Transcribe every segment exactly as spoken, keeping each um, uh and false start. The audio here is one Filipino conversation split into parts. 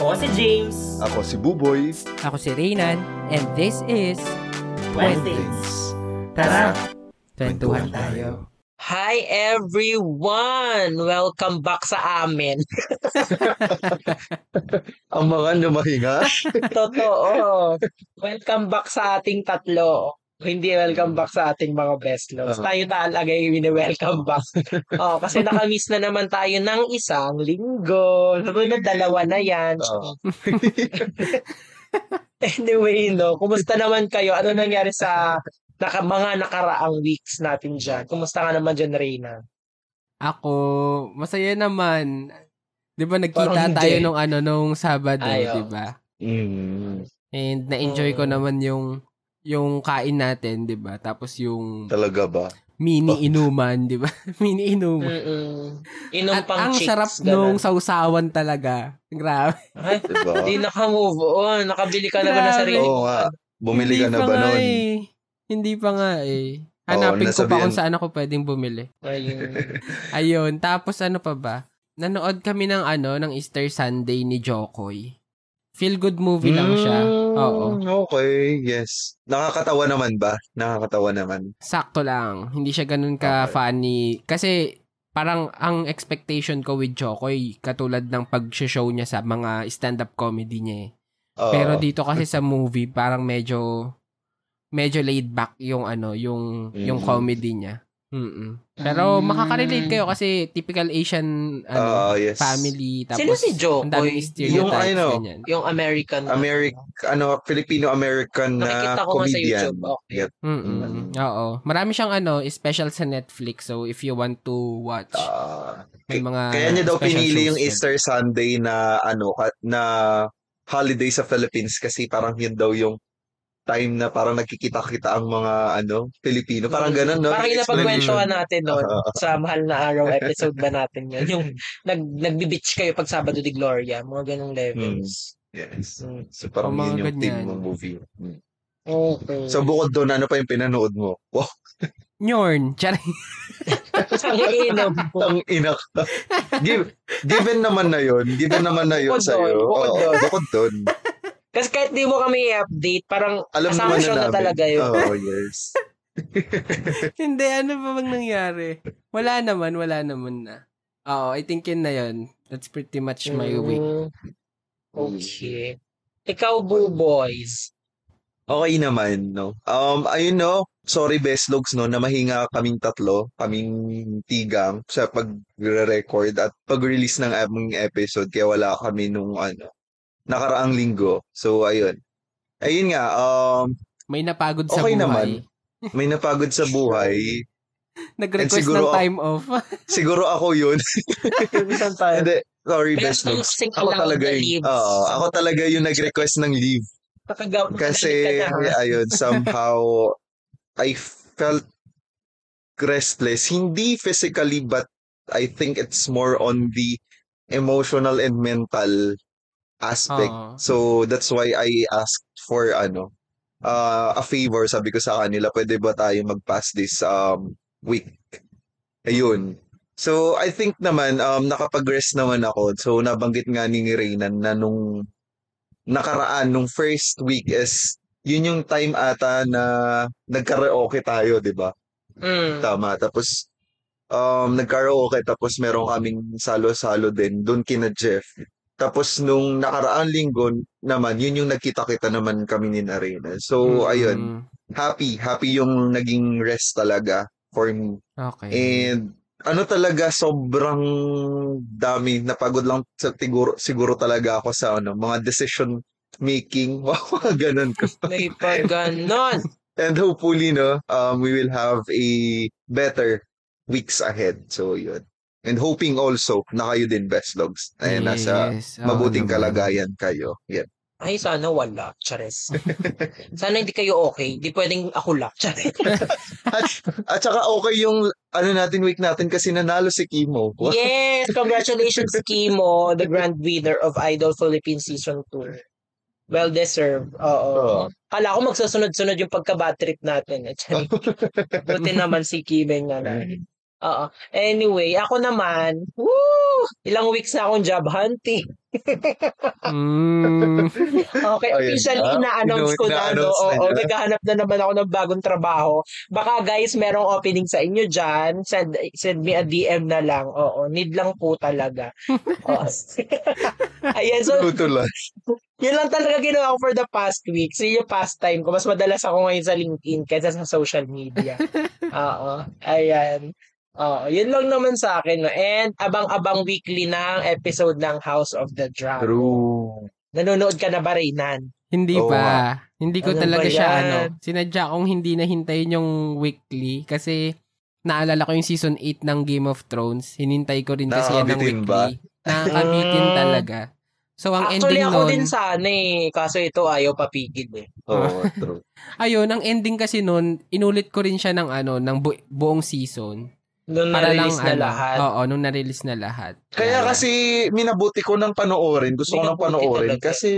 Ako si James. Ako si Buboy. Ako si Reynan. And this is Wednesdays. Tara, kwentuhan tayo. Hi everyone! Welcome back sa amin. Ang mga lumahinga. Totoo. Welcome back sa ating tatlo. Hindi welcome back sa ating mga best loves. Uh-huh. Tayo talaga yung welcome back. Oh, kasi nakamiss na naman tayo ng isang linggo. Naroon na dalawa na yan. Uh-huh. Anyway, no, kumusta naman kayo? Ano nangyari sa naka, mga nakaraang weeks natin dyan? Kumusta ka naman dyan, Reyna? Ako, masaya naman. Di ba nagkita tayo nung, ano, nung Sabado, di ba? Mm. And na-enjoy ko naman yung yung kain natin, 'di ba? Tapos yung talaga ba? Mini inuman, 'di ba? Mini inuman. Mm-mm. Inom at pang ang chicks, sarap ganun. Nung sausawan talaga. Grabe. Ay, 'di ba? Hindi naka-move on. Nakabili ka na ba ng sarili? Oo nga. Bumili ka na ba noon? Eh. Hindi pa nga eh. Hanapin oh, ko pa kung saan ako pwedeng bumili. Ayun. Ayun. Tapos ano pa ba? Nanood kami ng ano, ng Easter Sunday ni Jo Koy. Feel good movie lang siya. Mm, Oo. Okay, yes. Nakakatawa naman ba? Nakakatawa naman. Sakto lang. Hindi siya ganun ka okay. Funny. Kasi parang ang expectation ko with Jo Koy katulad ng pag-show niya sa mga stand-up comedy niya eh. Uh, Pero dito kasi sa movie parang medyo medyo laid back yung ano, yung mm. yung comedy niya. Mm-mm. Pero makakarelate kayo kasi typical Asian ano, uh, yes. family. Tapos sino si Jo? Ang daming stereotypes ganyan. Yung American. American, ano, Filipino-American na uh, comedian. Okay. Yep. Mm-hmm. Oo. Marami siyang ano, special sa Netflix. So if you want to watch, uh, may mga kaya niya daw pinili yung Easter Sunday na ano, na holiday sa Philippines kasi parang yun daw yung time na parang nagkikita-kita ang mga ano Pilipino. Parang ganun, no? Parang inapagkwentuhan natin, no? Uh-huh. Sa mahal na araw episode ba natin yan? Yung nag, nagbi-bitch kayo pag Sabado de Gloria. Mga ganung levels. Mm. Yes. Mm. So parang oh, yun yung theme ng movie. Mm. Okay. So bukod doon, ano pa yung pinanood mo? Wow. Yorn. Charing. Tanginom. Tanginom. Given naman na yun. Given naman na yun bukod sa'yo. Doon, bukod oh, doon. Bukod doon. Kasi kahit di mo kami i-update, parang alam assumption na, na talaga yun. Oh, yes. Hindi, ano ba bang nangyari? Wala naman, wala naman na. Oo, oh, I think yun na yun. That's pretty much my mm. week. Okay. Ikaw, Buboys. Okay naman, no? Um, ayun, no? Sorry, best logs, no? Na mahinga kaming tatlo, kaming tigang sa pag-record at pag-release ng aming episode. Kaya wala kami nung ano. Nakaraang linggo. So, ayun. Ayun nga. Um, may napagod sa okay buhay. Okay naman. May napagod sa buhay. Nag-request ng time off. Siguro ako yun. Hindi. Sorry, best logs. Ako talaga yun. Oo. Ako talaga yung nag-request ng leave. Kasi, ayun, somehow, I felt restless. Hindi physically, but I think it's more on the emotional and mental aspect. Uh-huh. So that's why I asked for ano uh, a favor. Sabi ko sa kanila, pwede ba tayo mag-pass this um week? Ayun. So I think naman um nakapag-rest naman ako. So nabanggit nga ni Reynan na nung nakaraan nung first week is yun yung time ata na nagkaraoke tayo, 'di ba? Mm. Tama. Tapos um nagkaraoke tapos meron kaming salo-salo din doon kina Jeff. Tapos nung nakaraang linggo naman, yun yung nagkita-kita naman kami ni Arena. So, mm-hmm. ayun. Happy. Happy yung naging rest talaga for me. Okay. And ano talaga, sobrang dami. Napagod lang sa tiguro, siguro talaga ako sa ano mga decision making. Wow, ganun ko. May pa ganun. And hopefully, no, um, we will have a better weeks ahead. So, yun. And hoping also na kayo din, best logs. Ayan, yes. Nasa mabuting oh, kalagayan kayo. Yeah. Ay, sana wala. Charis. Sana hindi kayo okay. Hindi pwedeng ako lang. Charis. at, at saka okay yung ano natin, week natin kasi nanalo si Kimo. Yes! Congratulations Kimo, the grand winner of Idol Philippines Season two. Well deserved. Oo. Oh. Kala ko magsasunod-sunod yung pagka-battrip natin. Buti naman si Kimo nga na. Oo. Anyway, ako naman, woo! Ilang weeks na akong job hunting. mm. Okay, officially oh, ina-announce ko na, no? Oo, naghahanap na naman ako ng bagong trabaho. Baka guys, merong opening sa inyo dyan. Send, send me a D M na lang. Oo, need lang po talaga. Oo. Ayan, so... Yun lang talaga ginawa ko for the past week. So, yung past time ko. Mas madalas ako ngayon sa LinkedIn kaysa sa social media. Oo. Ayan. Oh, yun lang naman sa akin. No? And abang-abang weekly ng episode ng House of the Dragon. True. Nanonood ka na ba, Reynan? Hindi oh, pa. Hindi ko ano talaga siya, ano. Sinadya kong hindi nahintayin yung weekly kasi naalala ko yung season eight ng Game of Thrones. Hinintay ko rin kasi yan ng weekly. Nakakabitin talaga. So, ang actually, ending nun... Actually, ako din sana eh. Kaso ito, ayaw papigil eh. Oo, oh, true. Ayun, ang ending kasi nun, inulit ko rin siya ng ano, ng bu- buong season. Nung para na-release lang, na ano, lahat. Oo, nung na-release na lahat. Kaya yeah. Kasi minabuti ko ng panoorin. Gusto minabuti ko ng panoorin talaga. Kasi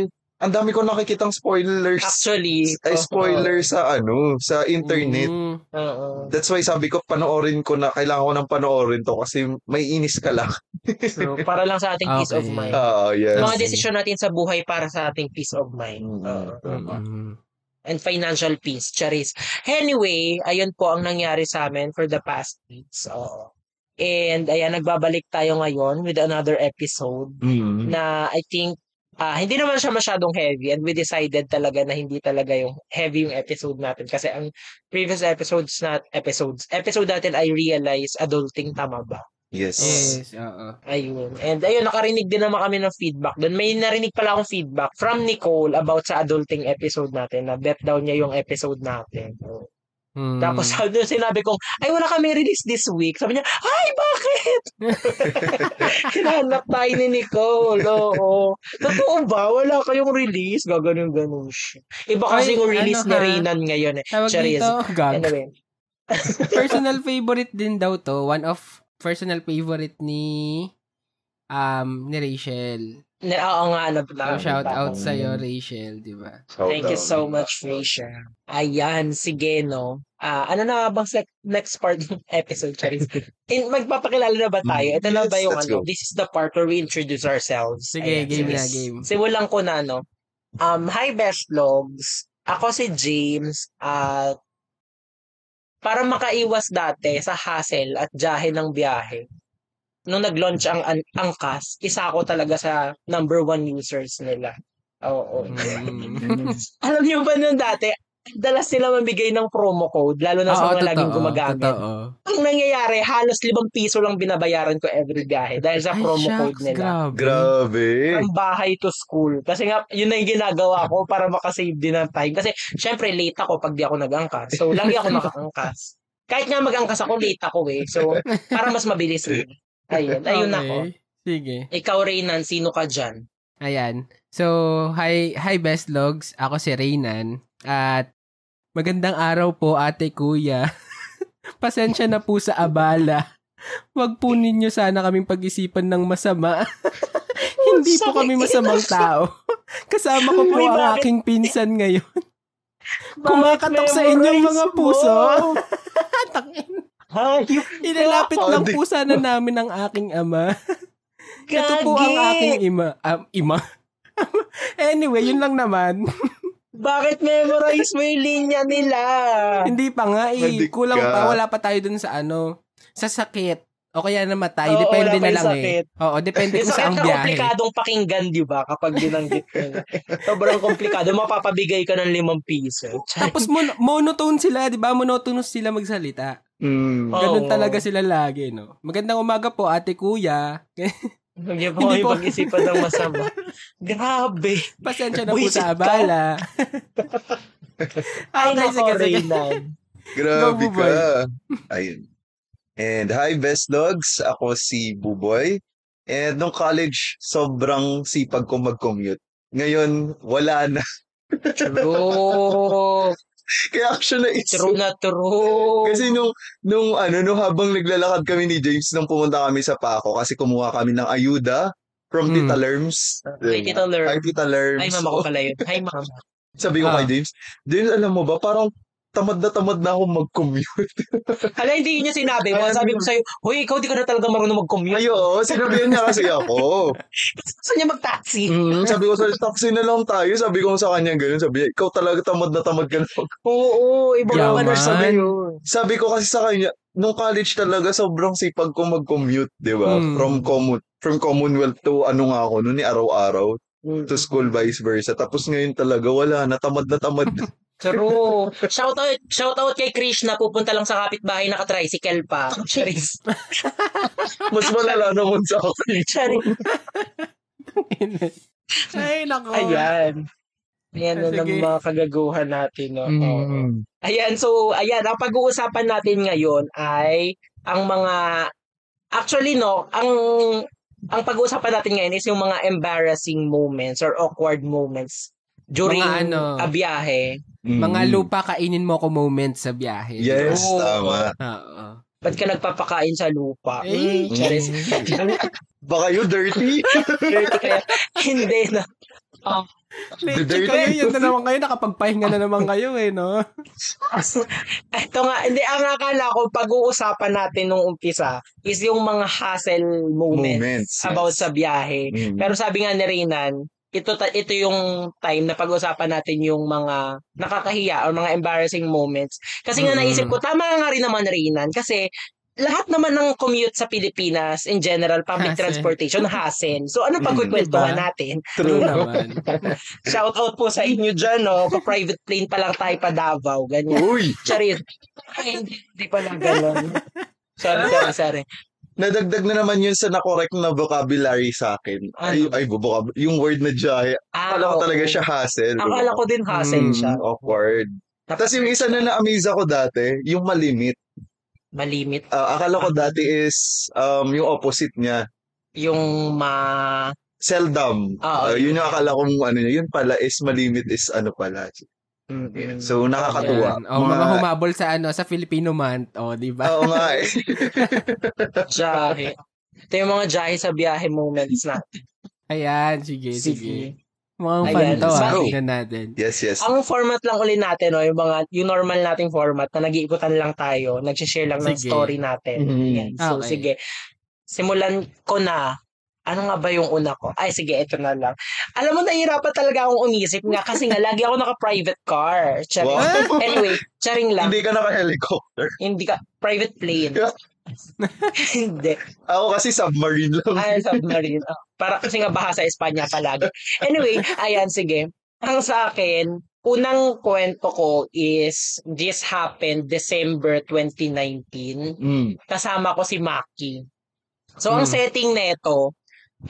ang dami ko nakikitang spoilers. Actually. Ay, spoilers oh. Sa ano, sa internet. Mm. Uh-oh. That's why sabi ko panoorin ko na, kailangan ko ng panoorin to kasi may inis ka lang. True. Para lang sa ating okay. Peace of mind. Oo, uh, yes. Mga desisyon natin sa buhay para sa ating peace of mind. Oo. Mm-hmm. And financial peace, charis. Anyway, ayun po ang nangyari sa amin for the past weeks. Oo. And ayan, nagbabalik tayo ngayon with another episode mm-hmm. na I think, uh, hindi naman siya masyadong heavy and we decided talaga na hindi talaga yung heavy yung episode natin. Kasi ang previous episodes, not episodes, episode natin I realize adulting tama ba? Yes. Yes, uh-uh. Ayun. And ayun, nakarinig din naman kami ng feedback doon. May narinig pala akong feedback from Nicole about sa adulting episode natin. Na-bet down niya yung episode natin. So, hmm. Tapos doon sinabi kong, ay wala kami release this week. Sabi niya, ay bakit? Hinahanap tayo ni Nicole. Oo. Totoo ba? Wala kayong release? Gaganong-ganong siya. Iba kasi yung release ano, ni Reynan ngayon. Eh. Tawag Charis. Dito, gag. Anyway. Personal favorite din daw to. One of personal favorite ni um ni Rachel. Oo nga, love lang. So, shout out sa iyo, Rachel, di ba? Thank you so much, Rachel. Ayan, sige, no. Uh, ano na bang se- next part ng episode, Charis? In, magpapakilala na ba tayo? Ito na ba yung ano? This is the part where we introduce ourselves. Sige, ayan, game na, game. Simulan ko na, no? Um, hi, Best Vlogs. Ako si James at uh, para makaiwas dati sa hassle at jahe ng biyahe, nung nag-launch ang an- Angkas, isa ako talaga sa number one users nila. Oo. Mm. Alam niyo ba nun dati, dalas sila mamigay ng promo code, lalo na sa mga totoo, laging gumagamit. Totoo. Ang nangyayari, halos limang piso lang binabayaran ko every biyahe dahil sa Ay, promo shucks, code nila. Grabe. From bahay to school. Kasi nga, yun na yung ginagawa ko para makasave din ng time. Kasi, syempre, late ako pag di ako nag-angkas. So, lagi ako naka-angkas. Kahit nga mag-angkas ako, late ako eh. So, para mas mabilis eh. Ayun. Ayun okay. Ako. Sige. Ikaw, Reynan, sino ka dyan? Ayan. So, hi hi Best Logs. Ako si Reynan. At magandang araw po, ate kuya. Pasensya na po sa abala. Huwag po ninyo sana kaming pag-isipan ng masama. Hindi po kami masamang tao. Kasama ko po ang aking pinsan ngayon. Kumakatok sa inyong mga puso. Inilapit lang po sana namin ang aking ama. Ito po ang aking ima. Um, ima. Anyway, yun lang naman. Bakit memorize mo yung linya nila? Hindi pa nga eh. Kulang pa. Wala pa tayo dun sa ano. Sa sakit. O kaya namatay. Oo, depende na lang sakit. Eh. Oo, depende kung saan biyahe. Sakit na komplikadong pakinggan, di ba? Kapag binanggit ko na. Sobrang komplikado. Mapapabigay ka ng limang piso. Tapos mon- monotone sila, di ba? Monotonous sila magsalita. Mm. Ganun oh. Talaga sila lagi, no? Magandang umaga po, ate kuya. Hindi po kayo pag-isipan ng masama. Grabe. Pasensya na po sa abala. Ay, nako, Reynan. Grabe ka. Ayun. And hi, Best Logs. Ako si Buboy. And nung college, sobrang sipag ko mag-commute. Ngayon, wala na. True. Kaya actually naisip. True na true. Kasi nung, nung ano, nung habang naglalakad kami ni James nung pumunta kami sa Paco kasi kumuha kami ng ayuda from hmm. Tita Lerms. Ay, Tita Lerms. Ay, Tita Lerms. Ay, mama ko pala yun. Hi, mama. Sabi ko ah. kay James, James, alam mo ba, parang tamad na tamad na akong mag-commute. Hala, hindi niya sinabi mo. Sabi ko sa'yo, huy, ikaw di ka na talaga marunong mag-commute. Ay, oo. Sinabihan niya kasi ako. Saan niya mag-taxi? Mm, sabi ko sa'yo, taxi na lang tayo. Sabi ko sa kanya ganun. Sabi niya, ikaw talaga tamad na tamad ka na mag-commute. Oo, iba naman na sabi yun. Sabi ko kasi sa kanya, nung college talaga, sobrang sipag ko mag-commute, di ba? Hmm. From, commun- from Commonwealth to ano nga ako, noon ni araw-araw. To school, vice versa. Tapos ngayon talaga, wala na, tamad na tamad. True. Shout out, shout out kay Krishna, pupunta lang sa kapitbahay, nakatricycle pa. Charis. Mas malala naman sa akin. Charis. Ay, nako. Ayan. Ayan na ng mga kagaguhan natin. No? Mm. Ayan, so, ayan, ang pag-uusapan natin ngayon ay ang mga, actually, no, ang... Ang pag-uusapan natin ngayon is yung mga embarrassing moments or awkward moments during mga ano, a biyahe. Mm. Mga lupa kainin mo ko moments sa biyahe. Yes, oh, tama. Oo. Ba't ka nagpapakain sa lupa? Eh, mm. Baka you dirty? Dirty kaya? Hindi na. Oh. The dirty kayo, yun na naman kayo, nakapagpahinga na naman kayo eh, no? Ito nga, hindi, ang akala ko, pag-uusapan natin nung umpisa is yung mga hassle moments, moments about yes. sa biyahe. Mm-hmm. Pero sabi nga ni Reynan, ito, ito yung time na pag-uusapan natin yung mga nakakahiya o mga embarrassing moments. Kasi nga naisip ko, tama nga rin naman Reynan, kasi lahat naman ng commute sa Pilipinas in general, public hasen. Transportation, hasen. So, ano pagkukwentuhan diba? Natin? True naman. Shout out po sa inyo dyan, no? Pa-private plane pa lang tayo pa Davao. Ganyan. Uy! Charit. Ay, hindi, hindi pa lang gano'n. Sorry, sorry, sorry. Nadagdag na naman yun sa na-correct na vocabulary sa akin. Ano? Ay, ay vocab- yung word na jay. Ah, akala ko okay. talaga siya hasen. Akala ko din hasen hmm, siya. Awkward. Tapos yung isa na na-amaze ako dati, yung malimit. Malimit. Uh, akala ko dati is um, yung opposite niya. Yung ma... Seldom. Oh, uh, yun yung akala ko ano niya. Yun pala is malimit is ano pala. Mm-hmm. So, nakakatuwa. O, oh, mga humabol sa ano, sa Filipino month. O, oh, diba? Oo nga eh. Jahe. Ito yung mga jahe sa biyahe moments natin. Ayan, sige, sige. sige. Mga fun to ah, natin. Yes, yes. Ang format lang ulit natin, no? yung mga yung normal nating format na nag-iikutan lang tayo, nag-share lang ng sige. Story natin. Mm-hmm. So, okay. sige. Simulan ko na. Ano nga ba yung una ko? Ay, sige, ito na lang. Alam mo, nahihirapan talaga akong umisip nga kasi nga, lagi ako naka-private car. Charing. Wow. Anyway, charing lang. Hindi ka naka-helicopter. Hindi ka, private plane. Yeah. Hindi. Ako kasi submarine lang. Ay, submarine. Oh, para kasi nga baha sa Espanya palagi. Anyway, ayan, sige. Ang sa akin, unang kwento ko is this happened December twenty nineteen. Mm. Kasama ko si Maki. So, mm. ang setting neto,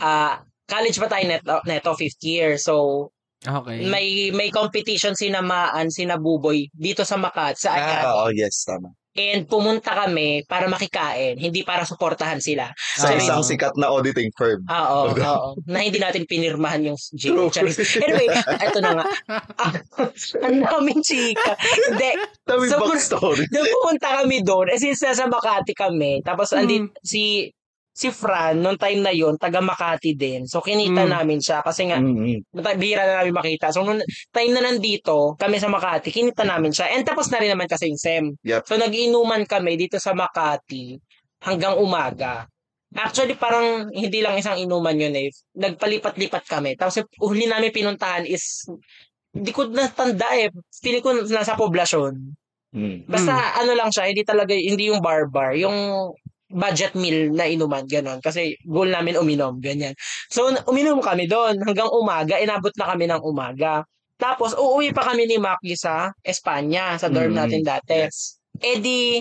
uh, college pa tayo neto, neto fifth year. So, okay. may may competition sinamaan, sina Buboy dito sa Makati. Sa Ayala. Ah, oh, yes, tama. And pumunta kami para makikain, hindi para suportahan sila. Sa so, isang sikat na auditing firm. Oo, oo. Na hindi natin pinirmahan yung G H. Anyway, ito na nga. Ang daming chika. Hindi. So, backstory. Doon pumunta kami doon. Eh, since nasa Makati kami, tapos mm. andin, si... Si Fran, noong time na yon taga Makati din. So, kinita mm. namin siya kasi nga, mm-hmm. bihira na namin makita. So, noong time na nandito, kami sa Makati, kinita namin siya. And tapos na rin naman kasi yung S E M. Yep. So, nag-inuman kami dito sa Makati hanggang umaga. Actually, parang hindi lang isang inuman yun eh. Nagpalipat-lipat kami. Tapos, huli namin pinuntahan is, hindi ko natanda eh. Feeling ko nasa poblasyon. Mm. Basta, mm. ano lang siya, hindi talaga, hindi yung bar-bar. Yung... budget meal na inuman, gano'n. Kasi goal namin uminom, ganyan. So, uminom kami doon hanggang umaga. Inabot na kami ng umaga. Tapos, uuwi pa kami ni Maki sa Espanya, sa dorm mm. natin dati. Yes. E di,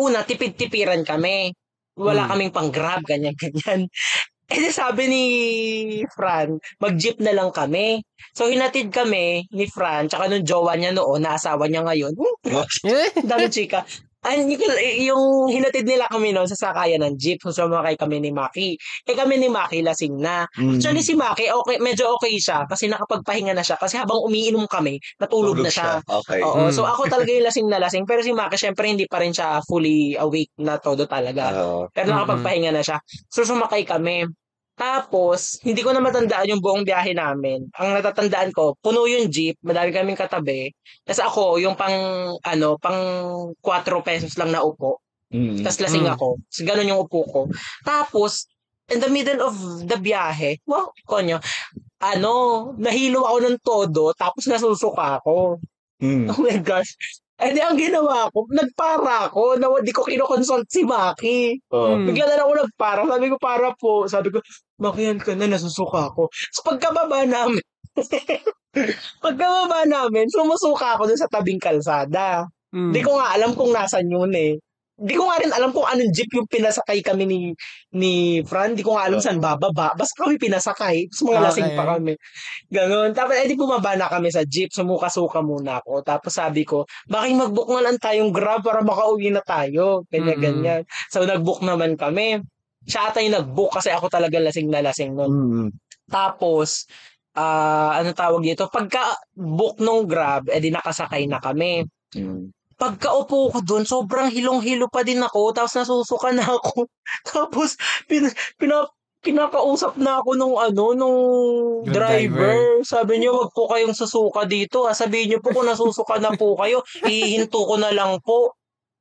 una, tipid-tipiran kami. Wala mm. kaming pang-grab, ganyan-ganyan. E di, sabi ni Fran, mag-jeep na lang kami. So, hinatid kami ni Fran, tsaka nung jowa niya noon, na asawa niya ngayon. Dami chika. And you can, yung hinatid nila kami noon sa sakayan ng jeep, susumakay kami ni Maki. Eh kami ni Maki lasing na. Mm. Actually si Maki, okay, medyo okay siya kasi nakapagpahinga na siya kasi habang umiinom kami, natulog na siya. siya. Okay. Oo, mm. So ako talaga yung lasing na lasing pero si Maki syempre hindi pa rin siya fully awake na todo talaga. Uh, pero nakapagpahinga mm-hmm. na siya. So sumakay kami. Tapos, hindi ko na matandaan yung buong biyahe namin. Ang natatandaan ko, puno yung jeep, madami kaming katabi. Tapos ako, yung pang, ano, pang four pesos lang na upo. Mm. Tapos lasing mm. ako. So, ganun yung upo ko. Tapos, in the middle of the biyahe, wow, konyo, ano, nahilo ako ng todo, tapos nasusuka ako. Mm. Oh my gosh. Eh di, ang ginawa ko, nagpara ako, na di ko kinoconsult si Maki. Oh. Bigla na ako nagpara, sabi ko, para po. Sabi ko, Makihan ka na, nasusuka ako. So, pagkababa namin, pagkababa namin, sumusuka ako dun sa tabing kalsada. Mm. Di ko nga alam kung nasan yun eh. Di ko nga rin alam kung anong jeep yung pinasakay kami ni ni Fran. Di ko nga alam saan bababa. Basta kami pinasakay. Tapos mga okay. lasing pa kami. Ganun. Tapos edi bumaba na kami sa jeep. Sumuka-suka muna ako. Tapos sabi ko, bakit mag-book na lang tayong Grab para makauwi na tayo. Ganyan-ganyan. Mm-hmm. So nag-book naman kami. Siya ata yung nag-book kasi ako talaga lasing na lasing nun. Mm-hmm. Tapos, uh, ano tawag dito? Pagka-book nung Grab, edi nakasakay na kami. Mm-hmm. Pagkaupo ko doon, sobrang hilong-hilo pa din ako, tapos nasusuka na ako. Tapos, pin, pina, pinakausap na ako nung, ano, nung driver. driver. Sabi niyo, wag po kayong susuka dito. Ha? Sabihin niyo po kung nasusuka na po kayo, ihinto ko na lang po.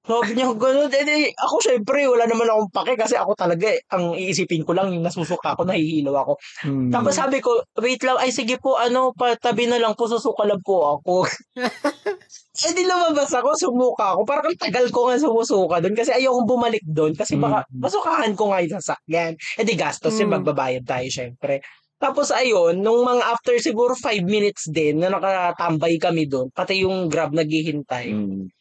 Sabi niya, gano'n. Eh, ako syempre, wala naman akong pake kasi ako talaga, eh, ang iisipin ko lang, yung nasusuka ako, nahihilaw ako. Hmm. Tapos sabi ko, wait lang, ay sige po, ano, patabi na lang po, susuka lang po ako. Eh di lumabas ako, sumuka ako. Parang tagal ko nga sumusuka doon kasi ayokong bumalik doon kasi baka masukahan ko nga yung sasakyan. Eh di gastos, hmm. magbabayad tayo syempre. Tapos ayun, nung mga after siguro five minutes din na nakatambay kami doon, pati yung Grab naghihintay. Hmm.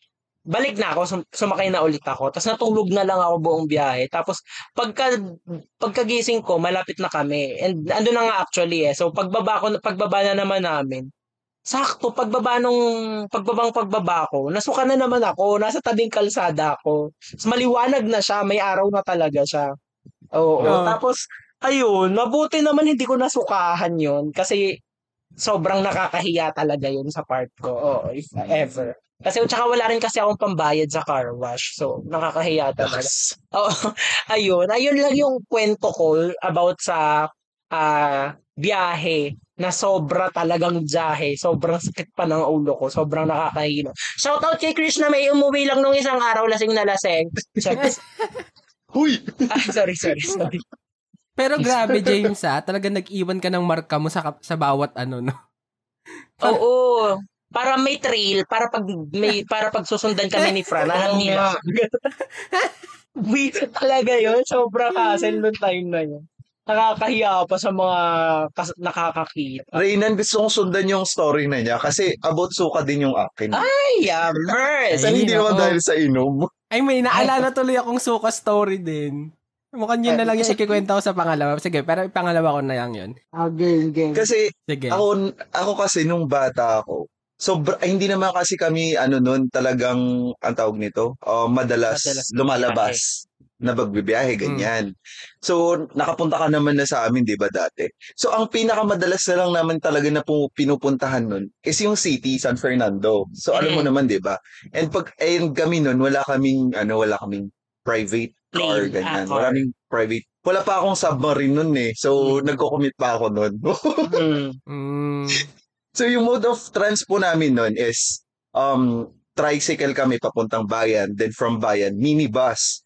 Balik na ako, sum- sumakay na ulit ako. Tapos natulog na lang ako buong biyahe. Tapos pagka pagkagising ko, malapit na kami. And ando na nga actually eh. So pagbaba ko, pagbaba na naman namin. Sakto pagbaba nung pagbabang pagbaba ko, nasuka na naman ako, nasa tabing kalsada ako. Mas maliwanag na siya, may araw na talaga siya. Oo. No. Tapos ayun, mabuti naman hindi ko nasukahan 'yon kasi sobrang nakakahiya talaga 'yun sa part ko. Oo, if ever. Kasi tsaka wala rin kasi akong pambayad sa car wash. So, nakakahiya talaga. Yes. Oo. Ayun. Ayun lang yung kwento ko about sa uh, biyahe na sobra talagang biyahe. Sobrang sakit pa ng ulo ko. Sobrang nakakahilo. Shout out kay Krish na may umuwi lang nung isang araw lasing na lasing. Huy! Ah, sorry, sorry, sorry. Pero grabe, James, ah. Talaga nag-iwan ka ng marka mo sa, sa bawat ano, no? Par- Oo. Para may trail, para pag may para pagsusundan kami ni Fran, ang hirap. Wait, talaga 'yon, sobrang hassle nung time na 'yon. Nakakahiya pa sa mga kas- nakakakita. Reynan, gusto kong sundan yung story na niya kasi about suka din yung akin. Ay, amers. Ay, hindi naman dahil sa inom. Ay, may naalala tuloy akong suka story din. Mukhang yun na lang yung ikikwenta ko sa pangalawa. Sige, pero pangalawa ko na lang yun. Okay, okay. Kasi Sige. ako ako kasi nung bata ako, so ay, hindi naman kasi kami ano noon talagang ang tawag nito, uh, madalas, madalas lumalabas na bagbibiyahe ganyan. Hmm. So nakapunta ka naman na sa amin 'di ba dati. So ang pinakamadalas na lang naman talaga na pinupuntahan noon is yung city San Fernando. So alam mo naman 'di ba? And pag and kami noon wala kaming ano wala kaming private car ganyan. Wala kaming private. Wala pa akong submarine noon eh. So hmm. nagko-commute pa ako noon. hmm. So yung mode of transport namin noon is um tricycle kami papuntang bayan, then from bayan minibus.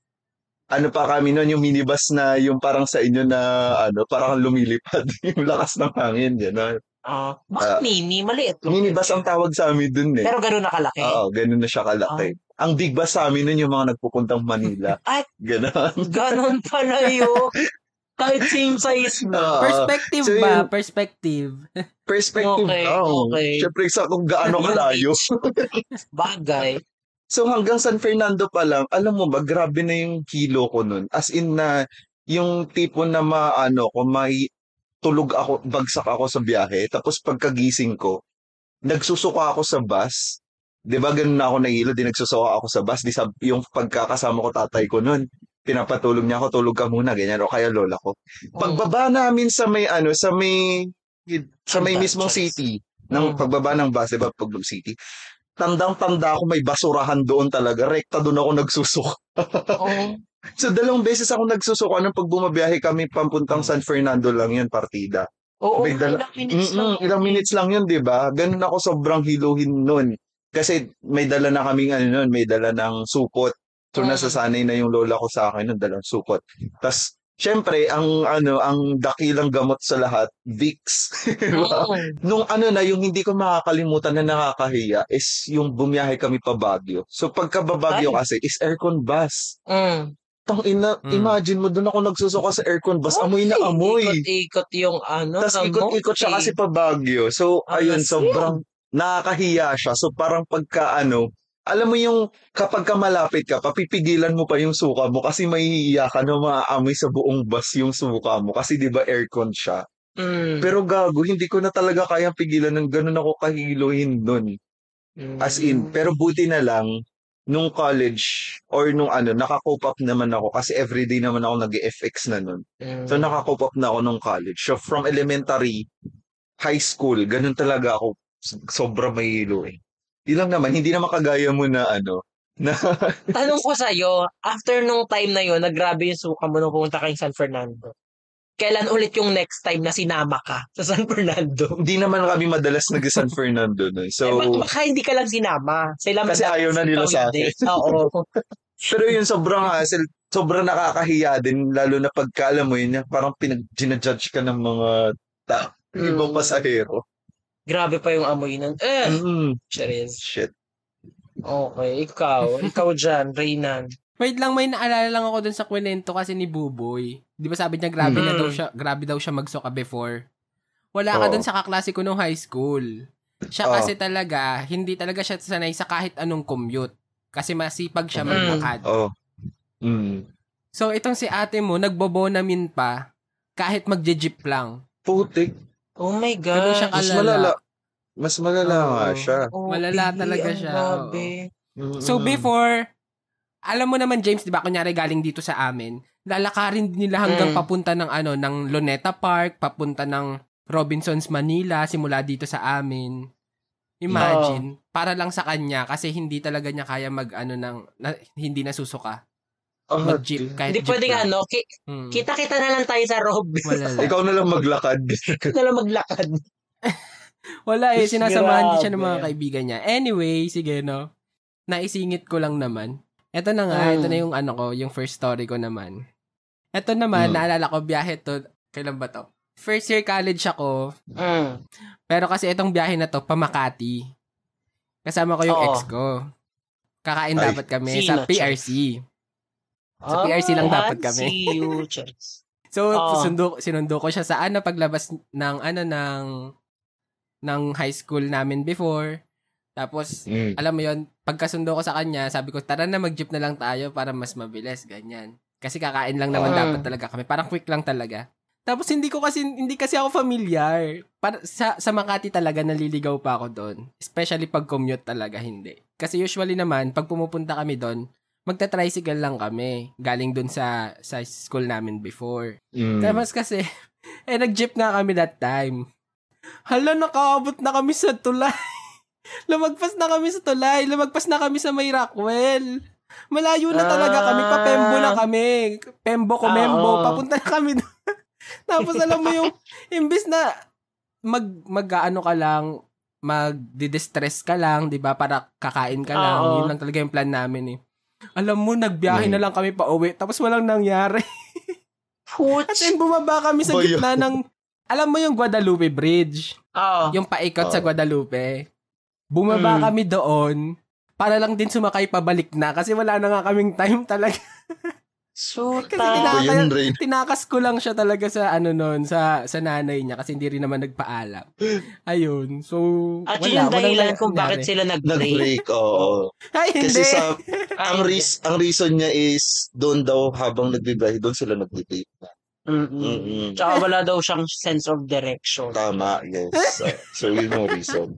Ano pa kami noon yung minibus na yung parang sa inyo na ano parang lumilipad yung lakas ng hangin gano'n. Ah, uh, uh, mini maliit lang. Minibus ang tawag sa amin doon eh. Pero gano'n na kalaki. Oo, gano'n na siya kalaki. Uh. Ang big bus sa amin noon yung mga nagpupuntang Manila. At gano'n. Gano'n pala yun. Kahit same size na. Uh, perspective so, ba? Perspective. Perspective. Okay, oh. okay. Siyempre, sa kung gaano kalayo. Bagay. So, hanggang San Fernando pa lang, alam mo ba, grabe na yung kilo ko nun. As in na, uh, yung tipo na maano ko, may tulog ako, bagsak ako sa biyahe. Tapos pagkagising ko, nagsusuka ako sa bus. 'Di ba ganun na ako nahilo, di nagsusuka ako sa bus, di sab- yung pagkakasama ko tatay ko noon. Pinapatulog niya ako, tulog ka muna, ganyan o kaya lola ko. Pagbaba namin sa may ano, sa may sa may mismong city, nang pagbaba ng bus, 'di ba, Paglum City. Tandang-tanda ako may basurahan doon talaga. Rekta doon ako nagsusok. Oo. So dalawang beses ako nagsusuko nang pag bumabiyahe kami papuntang San Fernando lang 'yun partida. Oo, okay, dala- ilang minutes lang. Ilang minutes lang 'yun, 'di ba? Ganun ako sobrang hiluhin noon. Kasi may dala na kaming ano noon, may dala ng sukot. So mm. nasasanay na yung lola ko sa akin ng dalang sukot. Tapos syempre ang ano, ang dakilang gamot sa lahat, Vicks. Diba? Oh. Nung ano na yung hindi ko makakalimutan na nakakahiya is yung bumiyahe kami pa Baguio. So pagka Baguio kasi is aircon bus. Mm. Tang ina, mm. imagine mo, doon ako nagsusuka sa aircon bus, oh, amoy na amoy. Ikot-ikot yung ano. Tapos ikot-ikot siya kasi pa Baguio. So ah, ayun, sobrang nakakahiya siya. So parang pagka ano, alam mo yung kapag ka malapit ka, papipigilan mo pa yung suka mo kasi mahihiya ka na maaamoy sa buong bus yung suka mo kasi di ba aircon siya. Mm. Pero gago, hindi ko na talaga kayang pigilan ng ganun ako kahiluhin nun. Mm. As in, pero buti na lang, nung college or nung ano, naka-cope up naman ako kasi everyday naman ako nag-F X na nun. Mm. So naka-cope up na ako nung college. So from elementary, high school, ganun talaga ako. Sobra mahiluhin. Di lang naman, hindi naman kagaya mo na ano. Na tanong ko sa'yo, after nung time na yun, naggrabe yung suka mo nung pumunta ka yung San Fernando. Kailan ulit yung next time na sinama ka sa San Fernando? Hindi naman kami madalas nag-San Fernando. No? So, eh, bak- baka hindi ka lang sinama. Sila kasi ayaw na nila sa akin. Oo. Pero yun, sobrang hassle, sobrang nakakahiya din, lalo na pagka alam mo yun, parang pinag-ginajudge ka ng mga ta- mm. ibang pasahero. Grabe pa yung amoy nun. Eh! Mm. Serious. Shit. Okay, ikaw. Ikaw dyan, Reynan. Wait lang, may naalala lang ako dun sa kwento kasi ni Buboy. Di ba sabi niya, grabe mm. na daw siya, grabe daw siya magsuka before. Wala oh. ka dun sa kaklase ko nung high school. Siya oh. kasi talaga, hindi talaga siya sanay sa kahit anong commute. Kasi masipag siya mm. maglakad. Oh. Mm. So, itong si ate mo, nagbobonamin pa kahit magje-jeep lang. Putik. Oh my God. Siya mas malala. Mas malala oh. siya. Oh, malala talaga siya. Oh. So before, alam mo naman James, di ba, kunyari galing dito sa amin, lalakarin nila hanggang mm. papunta ng ano, ng Loneta Park, papunta ng Robinson's Manila, simula dito sa amin. Imagine, no. para lang sa kanya kasi hindi talaga niya kaya mag ano ng, na, hindi nasusuka. Oh, mag-jeep, kahit hindi jeep pwedeng lang. Ano, ki- hmm. kita-kita na lang tayo sa rob. Ikaw na lang maglakad. Ikaw na lang maglakad. Wala eh, sinasamahan din siya ng mga kaibigan niya. Anyway, sige no. Naisingit ko lang naman. Ito na nga, ito hmm. na yung ano ko, yung first story ko naman. Ito naman, hmm. naalala ko, biyahe to, kailan ba to? First year college ako. Hmm. Pero kasi itong biyahe na to, pa Makati. Kasama ko yung Oo. ex ko. Kakain Ay, dapat kami sa P R C. Check. Sa oh, P R C lang dapat kami. So, oh. sundo, sinundo ko siya sa ano, paglabas ng, ano, ng, ng high school namin before. Tapos, mm. alam mo yun, pagkasundo ko sa kanya, sabi ko, tara na, mag-jeep na lang tayo para mas mabilis, ganyan. Kasi kakain lang naman oh. dapat talaga kami. Parang quick lang talaga. Tapos, hindi ko kasi, hindi kasi ako familiar. Para, sa, sa Makati talaga, naliligaw pa ako doon. Especially pag commute talaga, hindi. Kasi usually naman, pag pumupunta kami doon, magta-tricycle lang kami. Galing dun sa sa school namin before. Mm. Tapos kasi, eh, nag-jeep nga kami that time. Hala, nakaabot na kami sa tulay. Lumagpas na kami sa tulay. Lumagpas na kami sa may Rockwell. Malayo na talaga kami. Pa-Pembo na kami. Pembo ko, Membo. Papunta na kami doon. Tapos alam mo yung, imbis na mag, mag-ano ka lang, mag-distress ka lang, di ba? Para kakain ka lang. Uh-oh. Yun lang talaga yung plan namin eh. Alam mo, nagbiyahe na lang kami pa uwi. Tapos walang nangyari. At then bumaba kami sa gitna ng, alam mo yung Guadalupe Bridge? Oh. Yung paikot oh. sa Guadalupe. Bumaba mm. kami doon para lang din sumakay pabalik na kasi wala na nga kaming time talaga. So, kasi tinaka- tinakas ko lang siya talaga sa ano noon, sa sa nanay niya kasi hindi rin naman nagpaalam. Ayun. So, at wala, yung dahilan kung bakit sila nag-break. Oo. Ay, kasi sa ang ris- ang reason niya is doon daw habang nagbibiyahe doon sila nag-break. Mm. Tsaka wala daw siyang sense of direction. Tama, yes. So, so yun yung reason.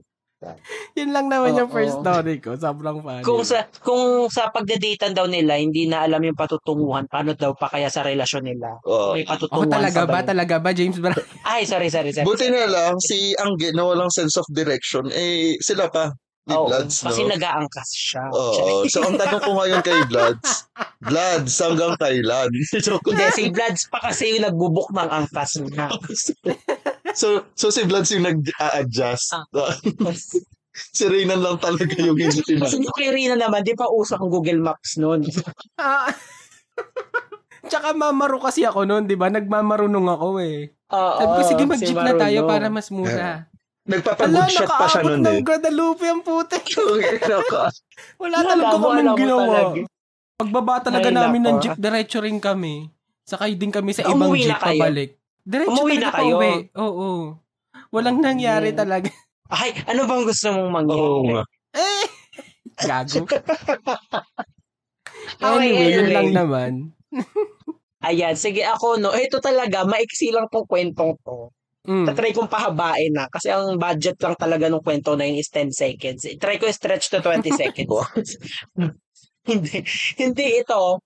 Yun lang naman oh, yung first oh. story ko. Sobrang funny. Kung sa, kung sa pagdadatan daw nila, hindi na alam yung patutunguhan, paano daw pa kaya sa relasyon nila? Oh. May patutunguhan. Oh, talaga ba? Yung... Talaga ba, James? Ay, sorry, sorry, sorry. Buti na lang, si Angge na walang sense of direction, eh, sila pa. Oh, Bloods, kasi no? nag-aangkas siya. Oo. So, ang tanong ko ngayon kay Bloods, Bloods, hanggang kailan? Hindi, si Bloods pa kasi yung nagbubok ng angkas niya. so, so si Bloods yung nag-a-adjust. Ah. Si Reynan lang talaga yung hindi tinatawag. Kasi kay Reynan naman, di pa uso ang Google Maps noon. Ah. Tsaka mamaro kasi ako noon, di ba? Nagmamarunong ako eh. Oo. Sabi ko, sige mag-jeep na tayo para mas mura. Nagpapagood shot pa siya nun eh. Alam, nakaabot ng Guadalupe ang puti. Wala talaga kaming ginawa. Pagbaba talaga namin ng jeep, diretso rin kami. Sakay din kami sa ibang jeep pabalik. Diretso talaga pa uwi. Oo. Walang nangyari talaga. Ay, ano bang gusto mong mangyari? Eh! Gago. Anyway, yun lang naman. Ayan, sige ako no. Ito talaga, maiksi lang tong kwentong to. Mm. Tatry kong pahabain na kasi ang budget lang talaga ng kwento na yun is ten seconds. I-try ko i-stretch to twenty seconds. hindi, hindi ito.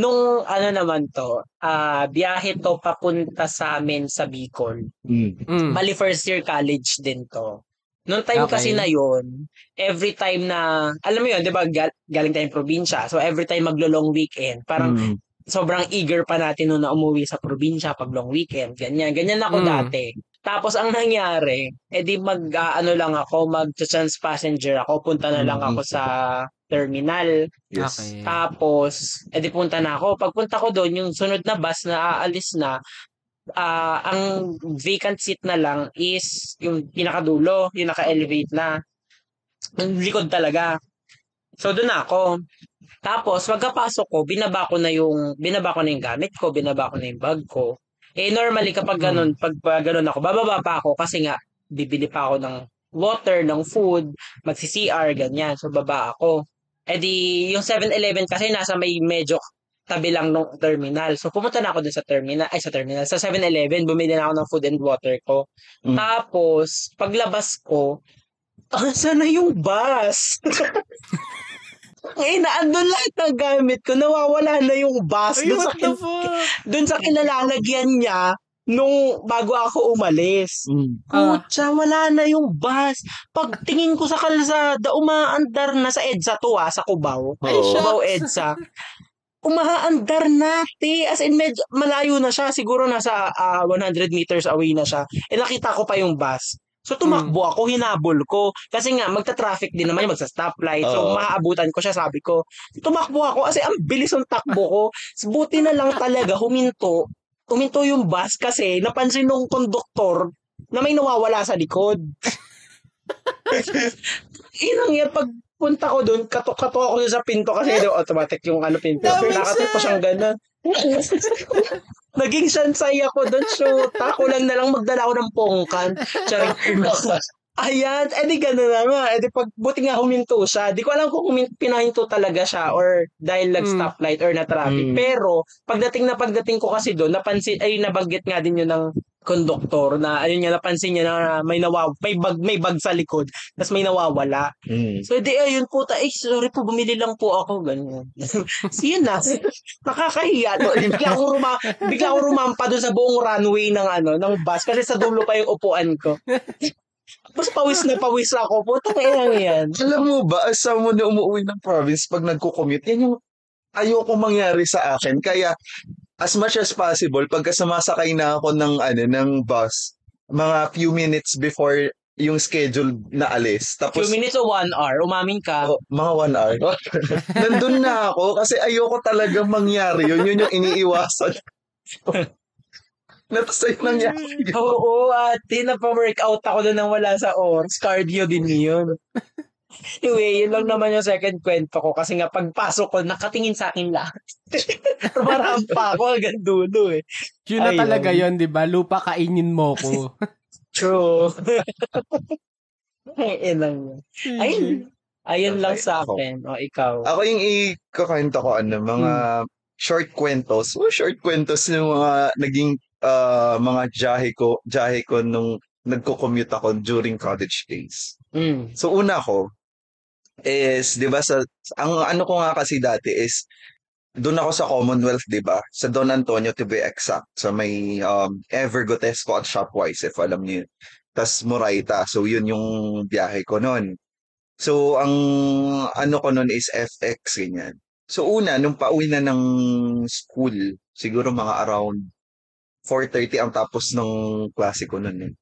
Nung ano naman to, uh, biyahe to papunta sa amin sa Bicol. Mm. Bali first year college din to. Noong time okay. kasi na yun, every time na, alam mo yun, di ba, gal- galing tayong probinsya. So every time maglo-long weekend, parang... Mm. Sobrang eager pa natin noon na umuwi sa probinsya pag long weekend. Ganyan. Ganyan ako mm. dati. Tapos ang nangyari, edi mag, uh, ano lang ako, mag-chance passenger ako. Punta na lang ako sa terminal. Yes. Okay. Tapos, edi punta na ako. Pagpunta ko doon, yung sunod na bus na aalis na, uh, ang vacant seat na lang is yung pinakadulo, yung naka-elevate na. Yung likod talaga. So, doon ako. Tapos, pagkapasok ko, binaba ko na yung, binaba ko na yung gamit ko, binaba ko na yung bag ko. Eh, normally, kapag ganun, pag, pag ganun ako, bababa pa ako kasi nga, bibili pa ako ng water, ng food, magsi-C R, ganyan. So, baba ako. Eh di, yung seven eleven kasi nasa may medyo tabi lang ng terminal. So, pumunta na ako dun sa terminal, ay sa terminal, sa seven eleven, bumili na ako ng food and water ko. Mm. Tapos, paglabas ko, asan na yung bus? Eh, naandun lahat ng gamit ko. Nawawala na yung bus. Ay, dun, sa kin- dun sa kinalalagyan niya nung bago ako umalis. Mm. Kutsa, wala na yung bus. Pagtingin ko sa kalsada, umaandar na sa EDSA to ah, sa Cubao. Ay, Cubao EDSA. Umaandar na, te. As in, medyo, malayo na siya. Siguro nasa uh, one hundred meters away na siya. Eh, nakita ko pa yung bus. So, tumakbo ako, hinabol ko. Kasi nga, magta-traffic din naman, magsa-stoplight. So, maaabutan ko siya, sabi ko. Tumakbo ako kasi ang bilis ng takbo ko. Buti na lang talaga, huminto. Huminto yung bus kasi napansin nung konduktor na may nawawala sa likod. Inang yan, pagpunta ko doon, kato-kato ako sa pinto kasi daw automatic yung ano pinto. Nakatay po siyang gano'n. Naging sansaya ko doon, shoot. Ako lang na lang magdala ko ng pongkan. Charing. Ayan, edi gano'n na nga. Edi pag buti nga huminto siya. Di ko alam kung humin, pinahinto talaga siya or dahil nag-stoplight or na-traffic. Mm. Pero, pagdating na pagdating ko kasi doon, napansin, ay nabanggit nga din yun ng konduktor na ayun nga, napansin niya na may nawaw, may bag, may bag sa likod, tas may nawawala. Mm. So, di ayun po, ta, eh, sorry po, bumili lang po ako, ganyan. So, yun na. Nakakahiya. No? Bigla akong ruma, bigla akong rumampa doon sa buong runway ng ano, ng bus, kasi sa dulo pa yung upuan ko. Tapos pawis na pawis ako po. Tangina yan. Alam mo ba, as someone na umuwi ng province pag nagko-commute, yan yung ayoko mangyari sa akin. Kaya, as much as possible, pagka sumasakay na ako ng, ano, ng bus, mga few minutes before yung schedule na alis. Tapos, few minutes o one hour? Umamin ka? Oh, mga one hour. Nandun na ako kasi ayoko talaga mangyari. Yun yun yung iniiwasan. Natasay lang yan. Oo, ate, napa-workout ako na nang wala sa oras. Cardio din yun. Anyway, yun lang naman yung second kwento ko kasi nga pagpasok ko, nakatingin sa akin lahat. Parang pa ako hanggang dulo eh. Yun na talaga yun, di ba? Lupa, kainin mo ko. True. Ayun lang yun. Ayun. Ayun lang sa akin. O, ikaw. Ako yung ikakwento ko, ano, mga hmm. short kwentos. Oh, short kwentos yung mga naging Uh, mga jahe ko, jahe ko nung nagko-commute ako during college days. Mm. So una ko is, 'di ba, sa ang ano ko nga kasi dati is doon ako sa Commonwealth, 'di ba? Sa Don Antonio to be exact. Sa may um Evergotesco at Shopwise, if alam niyo. Tas Moraita. So yun yung biyahe ko noon. So ang ano ko noon is F X ganyan. So una nung pauwi na ng school, siguro mga around four thirty ang tapos ng klase ko noon eh.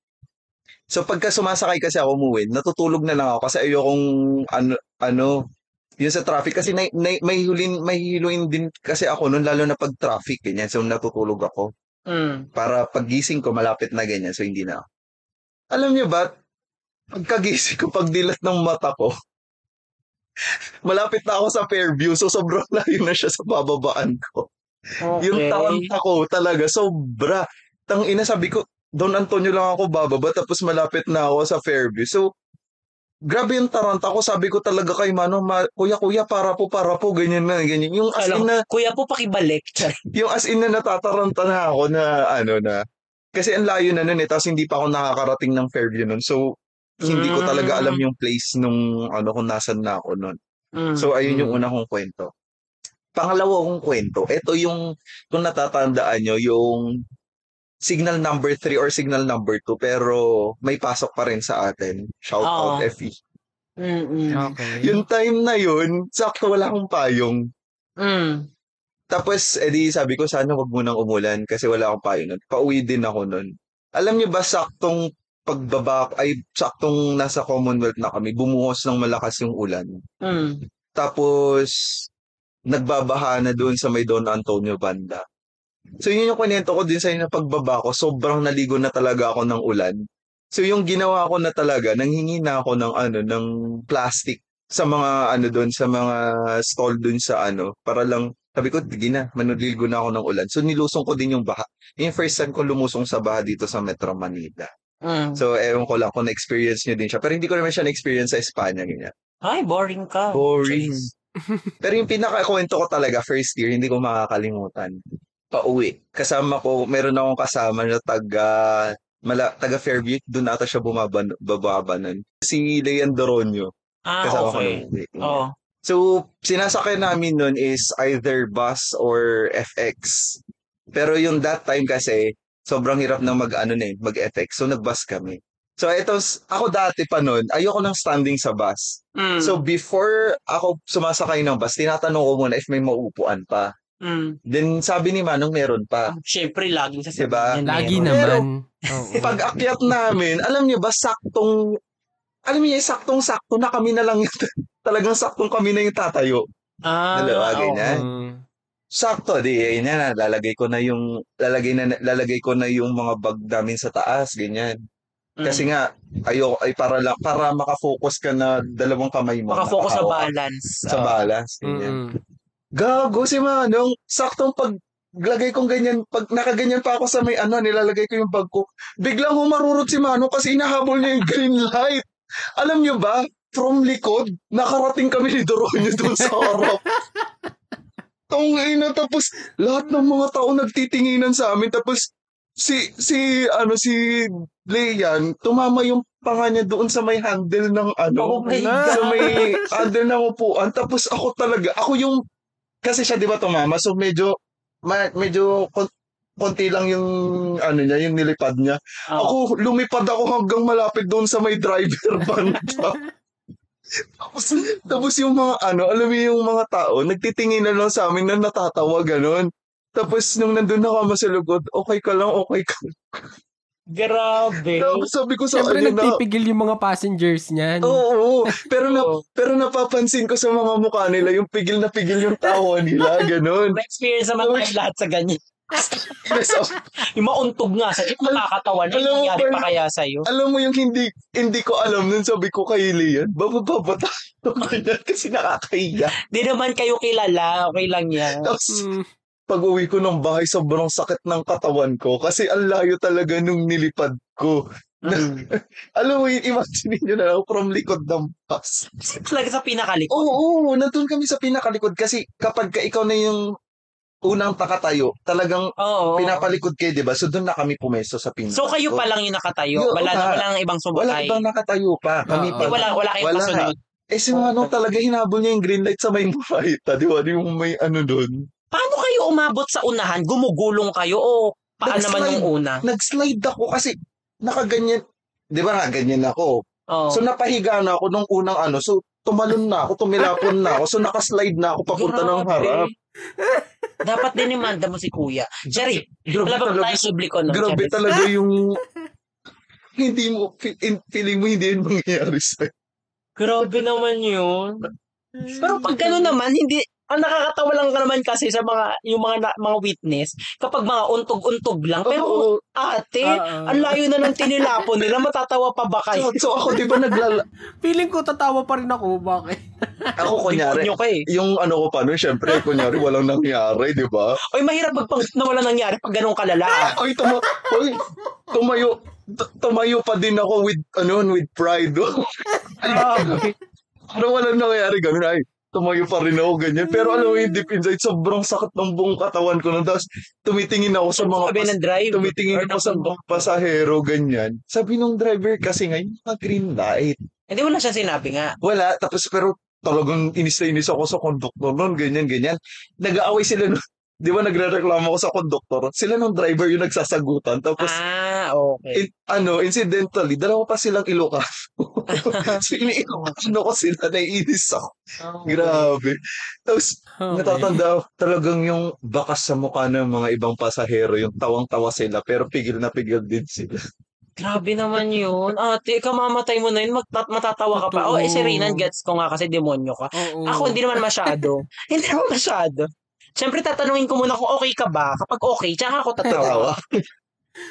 So pagka sumasakay kasi ako umuwi, natutulog na lang ako kasi ayokong ano ano yun sa traffic kasi na, na, may hulin, may hiluin din kasi ako noon lalo na pag traffic ganyan. So natutulog ako. Mm. Para paggising ko malapit na ganyan. So hindi na. Alam niyo ba, pagkagising ko, pagdilat ng mata ko, malapit na ako sa Fairview. So sobrang layo na siya sa bababaan ko. Okay. Yung talanta ko talaga sobra. Tangina, sabi ko, Don Antonio lang ako bababa tapos malapit na ako sa Fairview. So grabe yung taranta ko, sabi ko talaga kay Mano, ma, kuya, kuya, para po, para po, ganyan na, ganyan. Yung as in na, kuya po, pakibalik. Yung as in na natataranta na ako na, ano na, kasi ang layo na nun eh, tapos hindi pa ako nakakarating ng Fairview nun. So, hindi mm. ko talaga alam yung place nung, ano, kung nasan na ako nun. Mm. So, ayun yung una kong kwento. Pangalawa kong kwento, ito yung, kung natatandaan nyo, yung signal number three or signal number two pero may pasok pa rin sa atin. Shout oh. out F E. Mm-mm. Okay. Yung time na yun, sakto wala akong payong. Mm. Tapos edi sabi ko sana wag munang umulan kasi wala akong payong nun. Pauwi din ako nun. Alam niyo ba saktong pagbaba ay saktong nasa Commonwealth na kami, bumuhos ng malakas yung ulan. Mm. Tapos nagbabaha na doon sa may Don Antonio banda. So yun yung kwento ko din sa inyo na pagbaba ko, sobrang naligo na talaga ako ng ulan. So yung ginawa ko na talaga, nanghingi na ako ng ano, ng plastic sa mga ano doon, sa mga stall doon sa ano, para lang sabi ko, "Digi na, maniligo na ako ng ulan." So nilusong ko din yung baha. Yung first time ko lumusong sa baha dito sa Metro Manila. Mm. So ewan ko lang kung na-experience niyo din siya, pero hindi ko naman siya na-experience sa Espanya ganyan. Ay, boring ka. Boring. Pero yung pinaka-kwento ko talaga first year, hindi ko makakalimutan. Pauwi. Kasama ko, meron akong kasama na taga, mala, taga Fairview, doon ata siya bumaban, bababanan. Si Leon Doronio. Ah, kasama okay. Ko oh. So, sinasakay namin nun is either bus or F X. Pero yung that time kasi, sobrang hirap na mag, ano na eh, mag-F X. So, nag-bus kami. So, eto, ako dati pa nun, ayoko ng standing sa bus. Mm. So, before ako sumasakay ng bus, tinatanong ko muna if may maupuan pa. Mm. Then sabi ni Manong meron pa. Siyempre laging sa diba? Lagi naman. Pero, pag akyat namin, alam niyo ba saktong alam niyo saktong sakto na kami na lang yung, talagang saktong kami na yung tatayo. Ah, dalawa ganyan. Oh. Sakto di eh na lalagay ko na yung lalagay na lalagay ko na yung mga bag namin sa taas ganyan. Mm. Kasi nga ayo ay para lang para maka-focus ka na dalawang kamay mo. Maka-focus sa balance. Sa balance ganyan. Mm. Gago si Manong, saktong paglagay kong ganyan, pag nakaganyan pa ako sa may ano, nilalagay ko yung bag ko, biglang humarurot si Manong kasi inahabol niya yung green light. Alam niyo ba, from likod, nakarating kami ni Doronio dun sa harap. Tungin na, tapos lahat ng mga tao nagtitinginan sa amin, tapos si, si, ano, si Leyan, tumama yung panga niya doon sa may handle ng ano, oh my God. Sa may handle ng upuan, tapos ako talaga, ako yung kasi siya, di ba, tumama? So, medyo, ma- medyo kon- konti lang yung, ano niya, yung nilipad niya. Oh. Ako, lumipad ako hanggang malapit doon sa may driver banta. tapos, tapos yung mga, ano, alam mo yung mga tao, nagtitingin na lang sa amin na natatawa, ganun. Tapos, nung nandun na kama sa lugod, okay ka lang, okay ka Grabe. Tapos sabi ko sa siyempre, nagpipigil na, yung mga passengers niyan. Oo, oo. Pero, na, pero napapansin ko sa mga mukha nila, yung pigil na pigil yung tawa nila, ganun. Na-experience naman tayo lahat sa ganyan. Yung mauntog nga, sa yung makakatawa na yung nangyari pa kaya sa'yo. Alam mo yung hindi hindi ko alam nun, sabi ko kay Leon, bababa tayo kasi nakakaiya. Di naman kayo kilala, okay lang yan. Tapos, pag-uwi ko ng bahay, sobrang sakit ng katawan ko kasi ang layo talaga nung nilipad ko. Mm. Alam mo, imagine niyo na ako from likod ng bus. Talaga sa pinakalikod? Oo, oo, nandun kami sa pinakalikod kasi kapag ka ikaw na yung unang takatayo, talagang oh, oh. pinapalikod kayo, diba? So doon na kami pumesto sa pinaka. So kayo pa lang yung nakatayo? Yo, wala, wala nang ibang sumakay? Wala ibang nakatayo pa. Kami oh, pa. Wala, wala kayong wala kasunod? Eh si Manong oh, talaga hinabol niya yung green light sa may Murayta, diba? Di mo may ano doon. Paano kayo umabot sa unahan? Gumugulong kayo o paan naman yung una? Nag-slide ako kasi nakaganyan. Diba nga, ganyan ako. Oh. So napahiga na ako nung unang ano. So tumalon na ako, tumilapon na ako. So nakaslide na ako papunta ng harap. Dapat din imanda mo si Kuya. Jerry, wala ba tayo subliko nun? Grabe talaga yung... hindi mo, feeling mo hindi yun mangyayari sa'yo. Grabe naman yun. Pero pag gano'n naman, hindi... Ang nakakatawa lang ka naman kasi sa mga yung mga na, mga witness kapag mga untog-untog lang pero oh, ate uh, ang layo na ng tinilapon nila, matatawa pa ba kayo? So, so ako di ba naglala feeling ko tatawa pa rin ako, bakit? Ako kunyari yung ano ko pa no, syempre kunyari walang nangyari, di ba? Oy mahirap pag na walang nangyari pag ganun kalala. Oy tumayo, oy tumayo tumayo pa din ako with ano with pride. Ano walang nangyari ganun ay tumayo pa rin ako, ganyan. Pero alam mo yung deep inside, sobrang sakit ng buong katawan ko. Tapos tumitingin ako sa mga pas- tumitingin ako sa mga pasahero, ganyan. Sabi nung driver kasi ngayon, mga green light. Hindi, wala siya sinabi nga. Wala, tapos pero talagang inis na inis ako sa conductor noon, ganyan, ganyan. Nag-aaway sila noon. Di ba nagre-reklamo ko sa conductor? Sila nung driver yung nagsasagutan. Tapos, ah, okay. In, ano, incidentally, dalawa pa silang Ilocano. So, ini-Ilocano ko sila, naiinis ako. Oh, grabe. Tapos, oh, natatanda talagang yung bakas sa mukha ng mga ibang pasahero, yung tawang-tawa sila, pero pigil na pigil din sila. Grabe naman yun. Ate, kamamatay mo na yun, Magtat- matatawa ka pa. Oh, eh, si Reynan, gets ko nga kasi demonyo ka. Oh, oh. Ako, hindi naman masyado. Hindi naman masyado. Siyempre, tatanungin ko muna kung okay ka ba. Kapag okay, tsaka ako tatawa.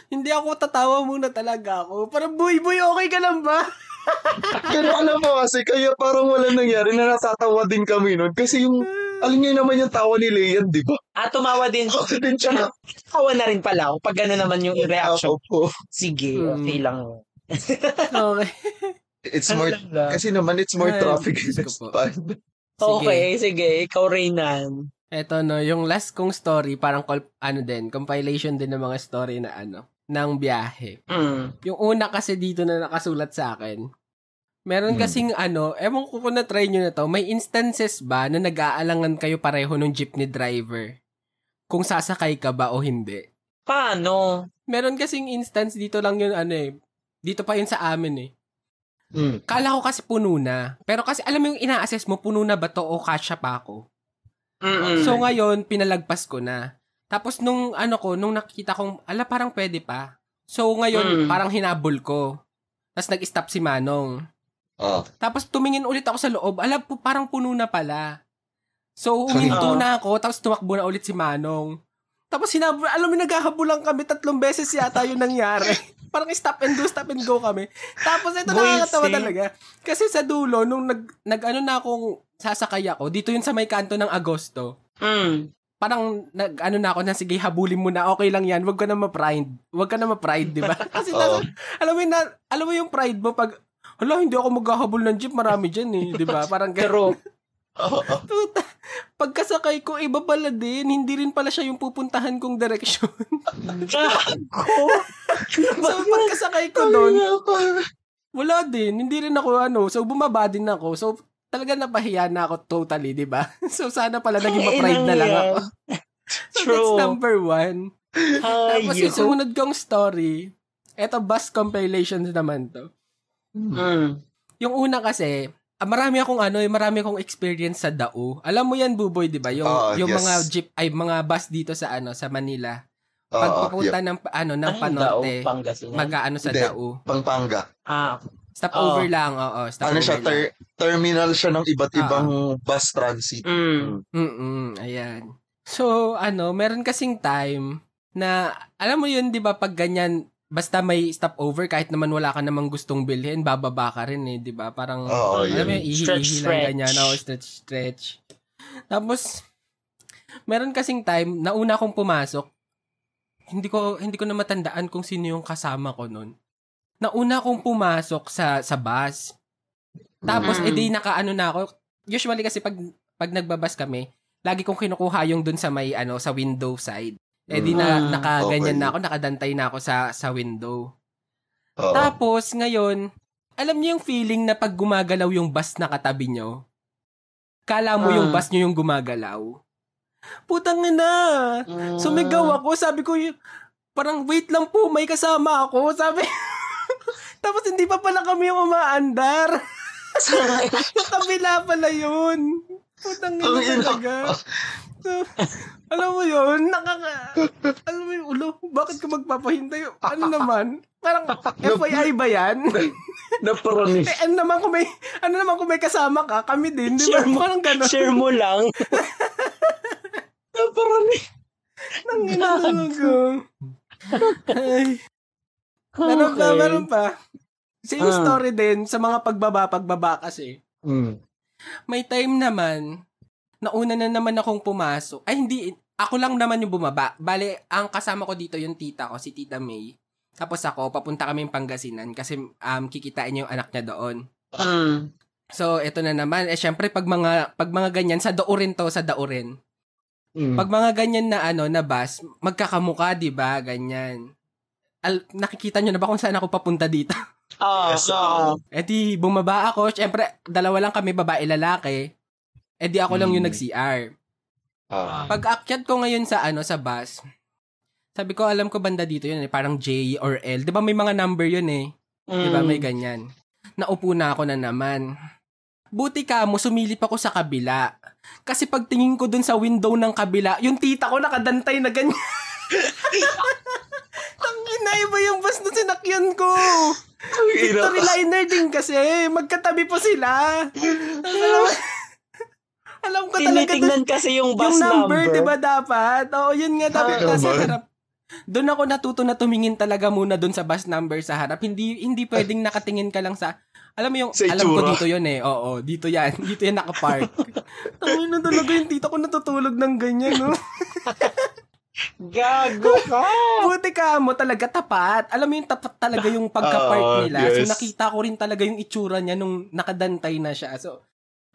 Hindi ako tatawa muna talaga ako. Parang, boy, boy, okay ka lang ba? Pero alam mo kasi, kaya parang walang nangyari na natatawa din kami nun. Kasi yung, alam niyo naman yung tawa ni Leyan, di ba? Ah, tumawa din. Tawa din siya. Tawa na rin pala ako. Pag gano'n naman yung reaction. Ako po. Sige, hmm. okay lang. Okay. It's more, kasi naman, it's more traffic in Espanya. Okay, sige. Ikaw, Reynan. Eto no, yung last kong story, parang call, ano din, compilation din ng mga story na ano, ng biyahe. Mm. Yung una kasi dito na nakasulat sa akin, meron mm. kasing ano, ewan ko kung na-try nyo na to, may instances ba na nag-aalangan kayo pareho ng jeepney driver? Kung sasakay ka ba o hindi? Paano? Meron kasing instance, dito lang yun, ano eh, dito pa yun sa amin eh. Mm. Kala ko kasi puno na, pero kasi alam mo yung ina-assess mo, puno na ba to o kasya pa ako? Mm-mm. So ngayon, pinalagpas ko na. Tapos nung ano ko, nung nakita kong, ala parang pwede pa. So ngayon, mm. parang hinabol ko. Tapos nag-stop si Manong. Oh. Tapos tumingin ulit ako sa loob, ala parang puno na pala. So uminto na ako, tapos tumakbo na ulit si Manong. Tapos hinabol, alam mo, naghahabulan kami, tatlong beses yata yun nangyari. Parang stop and go, stop and go kami. Tapos ito nakakatawa talaga. Kasi sa dulo, nung nag, nag ano na akong sasakay ako, dito yun sa may kanto ng Agosto. Mm. Parang nag ano na ako na, sige, habulin mo na, okay lang yan, wag ka na ma-pride. Wag ka na ma-pride, diba? Kasi nasa, alam mo yun, na, alam mo yung pride mo pag, hala, hindi ako maghahabol ng jeep, marami dyan eh, diba? Parang gano'n. Tuta, pagkasakay ko, iba pala din. Hindi rin pala siya yung pupuntahan kong direksyon. Ako! So, pagkasakay ko doon, wala din. Hindi rin ako, ano, so bumaba din ako. So, talaga napahiya na ako totally, di ba? So, sana pala naging ma-pride na lang ako. So, true. That's number one. Ay, tapos yung sumunod kong story, eto, bus compilations naman to. Mm. Yung una kasi, Ah, marami akong ano, marami akong experience sa Dau. Alam mo yan, Buboy, 'di ba? Yung uh, yung yes. mga jeep ay mga bus dito sa ano, sa Manila. Uh, Pagpupunta uh, yep. ng ano ng ay, Panorte, mag-aano sa Dau. Pampanga. Ah, stop uh, over lang. Oo, stop ano over. Ano siya, ter- terminal siya ng iba't ibang uh, bus transit. Mm. Mm. Ayan. So, ano, meron kasing time na alam mo yun, 'di ba, pag ganyan basta may stopover, kahit naman wala ka namang gustong bilhin, bababa ka rin eh, di ba? Parang, oh, alam mo yung ihi-ihi lang ganyan, no? Stretch, stretch. Tapos, meron kasing time, nauna akong pumasok, hindi ko hindi ko na matandaan kung sino yung kasama ko nun. Nauna akong pumasok sa sa bus. Tapos, mm. edi nakaano na ako. Usually kasi pag, pag nagbabas kami, lagi kong kinukuha yung dun sa may ano sa window side. Eh di na ah, nakaganyan okay. na ako, nakadantay na ako sa sa window. Uh-oh. Tapos ngayon, alam niyo yung feeling na pag gumagalaw yung bus na katabi niyo? Kala mo uh-huh. yung bus niyo yung gumagalaw. Putang ina. Uh-huh. Sumigaw ako, sabi ko, parang wait lang po, may kasama ako, sabi. Tapos hindi pa pala kami yung umaandar. Yung kabila pala yun. Putang ina talaga. So, alam mo yun, nakaka... Alam mo yung ulo, bakit ka magpapahintay? Ano naman? Parang F Y I ba yan? Napronis. Eh, ano naman kung may, ano naman kung may kasama ka, kami din, di ba? Share mo, parang ganun. Share mo lang. Napronis. Nangina talaga. Ay. Okay. Meron pa, meron pa. Same ah. story din sa mga pagbaba, pagbaba kasi. Mm. May time naman, nauna na naman akong pumasok. Ay, hindi. Ako lang naman yung bumaba. Bale, ang kasama ko dito yung tita ko, si Tita May. Tapos ako, papunta kaming Pangasinan kasi um, kikitain niya yung anak niya doon. Uh. So, eto na naman. Eh, syempre, pag mga, pag mga ganyan, sa Dau rin to, sa Dau rin. Mm. Pag mga ganyan na, ano, na bus, magkakamuka, diba? Ganyan. Al- nakikita niyo na ba kung saan ako papunta dito? Oo. Yes, so, eh, di, bumaba ako. Syempre, dalawa lang kami, babae, lalaki. Eh di ako lang yung nag-C R. Uh, Pag-akyat ko ngayon sa ano sa bus, sabi ko, alam ko banda dito yun, eh, parang J or L. Diba may mga number yun eh? Mm. Diba may ganyan? Naupo na ako na naman. Buti ka mo, sumilip ako sa kabila. Kasi pagtingin ko dun sa window ng kabila, yung tita ko nakadantay na ganyan. Tangina, iba yung bus na sinakyan ko. Victory liner din kasi. Magkatabi po sila. Alam ko talaga tinitingnan dun, kasi yung bus yung number, number. 'Di ba dapat? Oo, yun nga dapat kasi sa harap. Doon ako natuto na tumingin talaga muna doon sa bus number sa harap. Hindi hindi pwedeng nakatingin ka lang sa alam mo yung sa alam ko dito yun eh. Oo, dito yan. Dito yan naka-park. Tawin na talaga yung tita ko natutulog ng ganyan, no. Gago ka. Buti ka mo talaga tapat. Alam mo yung tapat talaga yung pagka-park nila. Uh, yes. So nakita ko rin talaga yung itsura niya nung nakadantay na siya. So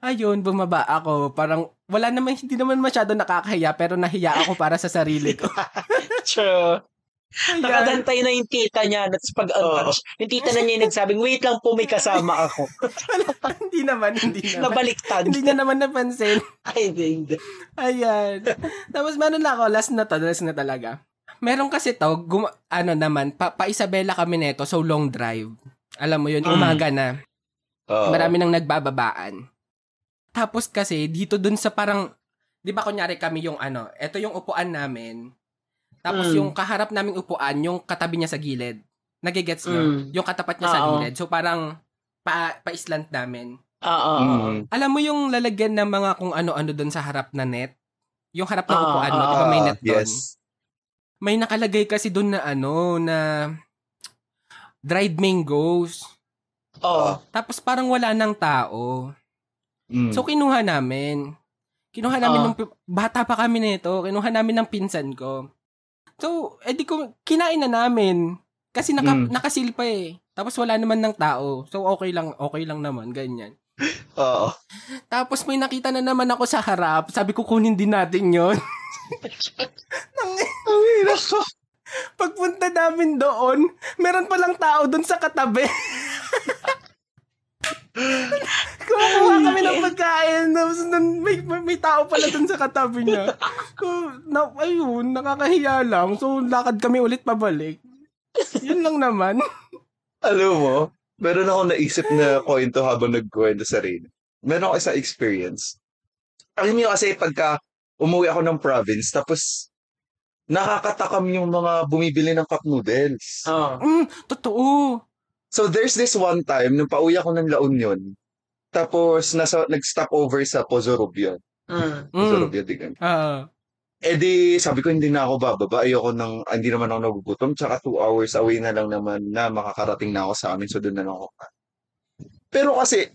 ayun, bumaba ako. Parang, wala naman, hindi naman masyado nakakahiya, pero nahiya ako para sa sarili ko. True. Ayan. Nakadantay na yung tita niya, at pag-untouch, oh. yung tita na niya yung nagsabing, wait lang po, may kasama ako. Hindi naman, hindi naman. Nabaliktad. Hindi niya naman napansin. Ay, hindi. Ayan. Tapos, mano na ako, last na to, last na talaga. Meron kasi to, gum- ano naman, pa- pa-Isabela kami neto, so long drive. Alam mo yun, umaga mm. na. Oh. Marami nang nagbababaan. Tapos kasi, dito dun sa parang, di ba kunyari kami yung ano, eto yung upuan namin, tapos mm. yung kaharap naming upuan, yung katabi niya sa gilid. Nagigets nyo? Mm. Yung katapat niya Uh-oh. sa gilid. So parang, pa, pa-islant namin. Oo. Mm. Alam mo yung lalagyan ng mga kung ano-ano dun sa harap na net? Yung harap na Uh-oh. upuan mo, di ba may net dun? Yes. May nakalagay kasi dun na ano, na dried mangoes. Oo. Tapos parang wala ng tao. Mm. So, kinuha namin. Kinuha namin uh. ng... Bata pa kami nito. Kinuha namin ng pinsan ko. So, edi ko... Kinain na namin. Kasi naka, mm. nakasil pa eh. Tapos wala naman ng tao. So, okay lang. Okay lang naman. Ganyan. Oo. Uh. Tapos may nakita na naman ako sa harap. Sabi ko, kunin din natin yun. Nangihira ko. Pagpunta namin doon, meron palang tao doon sa katabi. Kumuha kami ng pagkain. May, may tao pala dun sa katabi niya. So, na, ayun, nakakahiya lang. So, lakad kami ulit pabalik. Yun lang naman. Alam mo, meron ako naisip na kwento habang nagkwento sa rin. Meron ako isang experience. Alam niyo kasi pagka umuwi ako ng province, tapos nakakatakam yung mga bumibili ng cup noodles. Ah. Mm, totoo. So, there's this one time, nung pauwi ako ng La Union, tapos nasa, nag-stop over sa Pozorrubio. Mm. Pozorrubio, di ganun. Uh. E di, sabi ko, hindi na ako bababa. Ayoko ng, hindi naman ako nagugutom. Tsaka two hours away na lang naman na makakarating na ako sa amin. So, doon na lang ako. Pero kasi,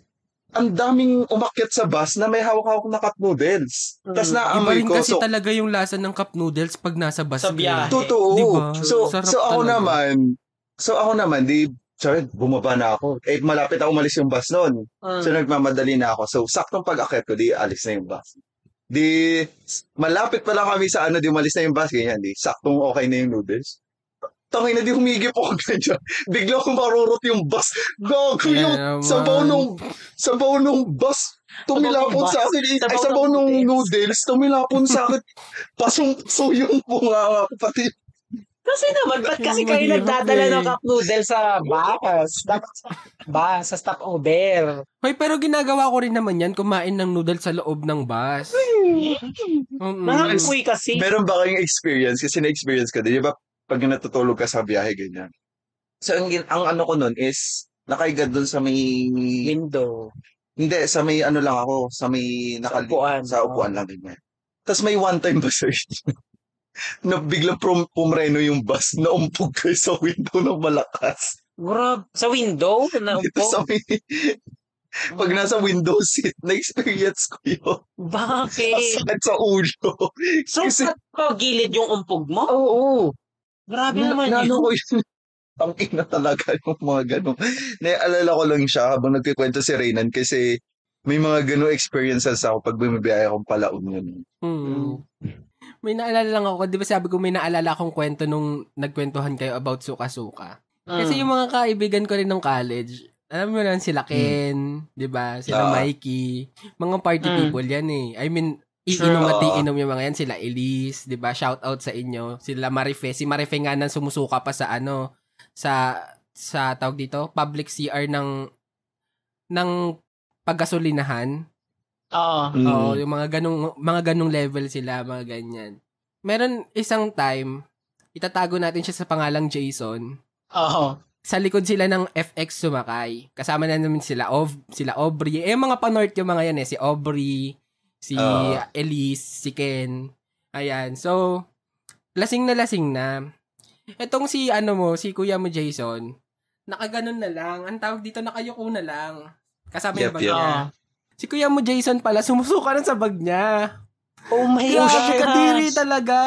ang daming umakyat sa bus na may hawak-hawak na cup noodles. Mm. Tapos naamoy ko. Iba rin kasi so, talaga yung lasa ng cup noodles pag nasa bus. Sa biyahe. Totoo. Diba? So, so, ako talaga. naman, so ako naman, di, sorry, bumaba na ako. Eh, malapit ako umalis yung bus noon. Mm. So, nagmamadali na ako. So, saktong pag-akit ko, di alis na yung bus. Di, malapit pala kami sa ano, di umalis na yung bus, ganyan, di, saktong okay na yung noodles. Tangina, di humigip ako ganyan. Bigla ko marurot yung bus. Gago yung sabaw nung, sabaw nung bus. Tumilapon sa akin. Ay, sabaw nung noodles. Tumilapon sa akin. Pasungso yung bunga ko pati. Kasi naman, ba't kasi kayo nagdadala ng cup noodle sa bus? Dapat sa bus, sa stopover. Hoy, pero ginagawa ko rin naman yan, kumain ng noodle sa loob ng bus. Nakakuwi kasi. Meron ba kayong experience? Kasi na-experience ka din. Di ba pag natutulog ka sa biyahe, ganyan? So, ang, ang ano ko nun is, nakaigad dun sa may... window. Hindi, sa may ano lang ako, sa may... Nakal- sa upuan. Sa upuan oh. lang, ganyan. Tapos may one-time bus na biglang pum- pumreno yung bus, naumpog kayo sa window ng malakas. Grab, sa window? Naumpog? Sa may... Pag nasa window seat, na-experience ko yun. Bakit? Sakit sa ulo. So, kasi... saan ko gilid yung umpog mo? Oo. Grabe na, naman yun. Ko yun. Tangina talaga yung mga ganun. Naalala ko lang siya habang nagkikwento si Reynan kasi may mga ganun experiences ako pag bumibiyay akong palaon yun. Hmm. May naalala lang ako, di ba sabi ko may naalala akong kwento nung nagkwentuhan kayo about suka-suka. Mm. Kasi yung mga kaibigan ko rin ng college, alam mo na sila Ken, mm. di ba? Sila uh. Mikey, mga party mm. people yan eh. I mean, iinom at iinom yung mga yan, sila Elise, di ba? Shout out sa inyo. Sila Marife, si Marife nga nang sumusuka pa sa ano, sa, sa tawag dito, public C R ng, ng paggasolinahan. Oh, mm. oh, yung mga ganung mga ganung level sila, mga ganyan. Meron isang time, itatago natin siya sa pangalang Jason. Oo. Oh. Sa likod sila ng F X sumakay. Kasama na namin sila of sila Aubrey. Eh mga pa-north yung mga yan eh, si Aubrey, si oh. Elise, si Ken. Ayan. So, lasing na lasing na. Etong si ano mo, si Kuya mo Jason, nakaganon na lang. Ang tawag dito nakayuko na lang. Kasama yep, yung baga. Yep. Si Kuya mo Jason pala, sumusuka na sa bag niya. Oh my God. Kasi kadiri talaga.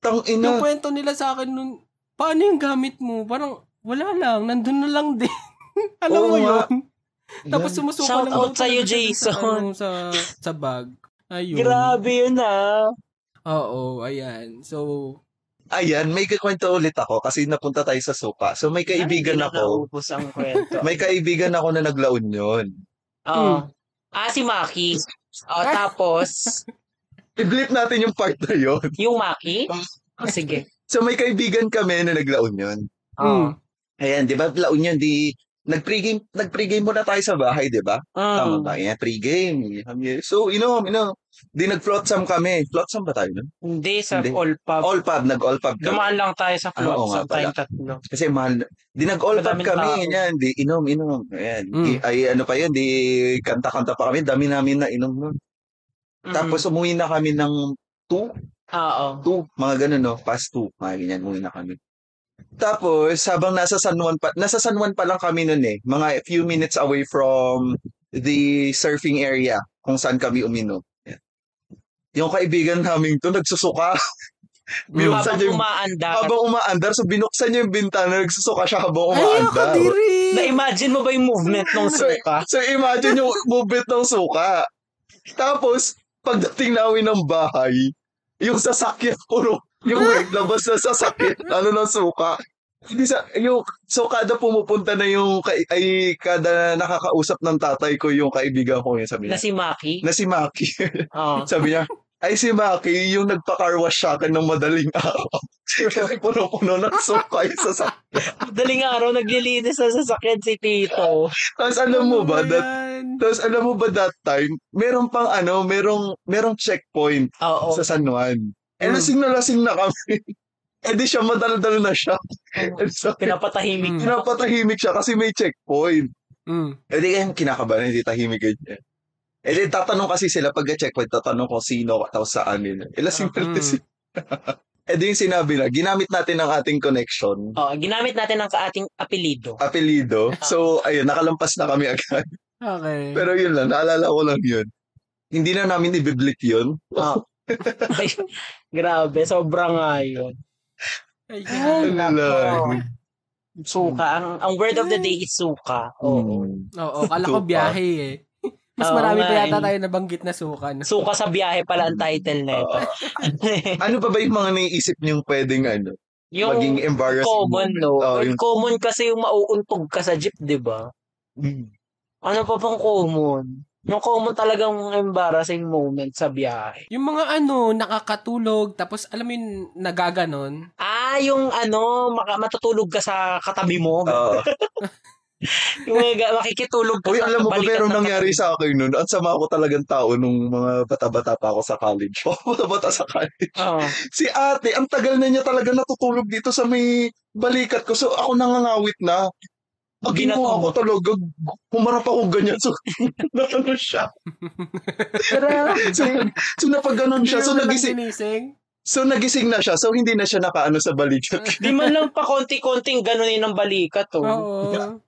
Tang ina. Yung kwento nila sa akin nun, paano yung gamit mo? Parang, wala lang. Nandun na lang din. Alam oh, mo yun? Yeah. Tapos sumusuka shout na. Shout out sa'yo, Jason. Sa, sa bag. Ayun. Grabe yun ah. Oo, ayan. So... Ayan, may kwento ulit ako kasi napunta tayo sa sopa. So may kaibigan ay, ako. Ang may kaibigan ako na nagla Union. Oo. Hmm. Ah, si Maki. O, tapos... I-blip natin yung part na yun. Yung Maki? Oh, sige. So, may kaibigan kami na nag-La Union. Oh. Ayan, di ba? La Union, di... Nag-pre-game, nag-pre-game muna tayo sa bahay, di ba? Oh. Tama ba? Ayan, pre-game. So, inom, inom. Di nag-flotsam kami. Flotsam ba tayo nun? Hindi, sa all pub. All pub, nag-all pub kami. Dumaan lang tayo sa flotsam, ah, tayong tatlo. Kasi mahal. Di nag-all pub kami, yan. Di inom, inom. Ayan. Mm. Di, ay ano pa yun, di kanta-kanta pa kami. Dami namin na inom nun. Mm-hmm. Tapos umuwi na kami ng two. Oo. Two, mga ganun no. Past two. Mga ganyan, umuwi na kami. Tapos, habang nasa San Juan pa, nasa San Juan pa lang kami nun eh. Mga few minutes away from the surfing area kung saan kami uminom. Yung kaibigan namin to nagsusuka. Binuksan habang yung, umaandar. Habang umaandar. So, binuksan niya yung bintana. Nagsusuka siya habang umaandar. Ay, kadiri! Na-imagine mo ba yung movement ng suka? So, so, imagine yung movement ng suka. Tapos, pagdating namin ng bahay, yung sasakyan ko, yung labas na sasakyan, ano ng suka. Hindi sa, yung, so, kada pumupunta na yung, ay, kada nakakausap ng tatay ko yung kaibigan ko yun, sabi niya. Na si Maki? Na si Maki. Oh. Sabi niya, ay si Maki, yung nagpa-carwash sa akin ng madaling araw. Kasi puno-puno ng suka yung sasakyan. Madaling araw, naglilinis na sasakyan si Tito. Tapos alam mo ba, that, tapos alam mo ba that time, merong pang ano, merong, merong checkpoint oh, oh. sa San Juan. Eh, mm. lasing na lasing na kami. Eh di siya, madaldal na siya. So, pinapatahimik. Mm. Pinapatahimik siya kasi may checkpoint. Mm. Eh di kaya kinakabahan, hindi tahimik ganyan. Eh di tatanong kasi sila pagka-checkpoint, tatanong kung sino, tapos saan nila. Eh lasing uh, na lasing. Mm. Eh di yung sinabi na, ginamit natin ang ating connection. Oo, oh, ginamit natin ang ating apelido. Apelido. So, ayun, nakalampas na kami agad. Okay. Pero yun lang, naalala ko lang yun. Hindi na namin i-biblip yun. Oh. Grabe, sobrang nga yun. Ayan. Ayan. Suka. Ang, ang word of the day is suka. Oo. Mm. Oo, kala ko biyahe eh. Mas oh, marami pa yata tayo nabanggit na suka. No? Suka sa biyahe pala ang title na ito. Ano pa ba yung mga naiisip niyong pwedeng ano? Yung maging embarrassing common, no? Oh, yung... Common kasi yung mauuntog ka sa jeep, di ba? Mm. Ano pa bang common? Yung common talagang embarrassing moment sa biyahe. Yung mga ano, nakakatulog, tapos alam mo yung nagaganon? Ah, yung ano, mak- matutulog ka sa katabi mo. Oo. Uh. Yung mga makikitulog ka. Uy, alam mo ba, pero nangyari sa akin nun, at sama ako talagang tao nung mga bata-bata pa ako sa college. Bata-bata sa college. Uh-huh. Si ate, ang tagal na niya talaga natutulog dito sa may balikat ko. So, ako nangangawit na. Agin mo ako talaga. Pumarap ako ganyan. So, natano siya. so, so napag ganun siya. So, nagising. So, nagising na siya. So, hindi na siya nakaano sa balikat. Di man lang pa konti-konting ganunin ang balikat. Oh. Oo.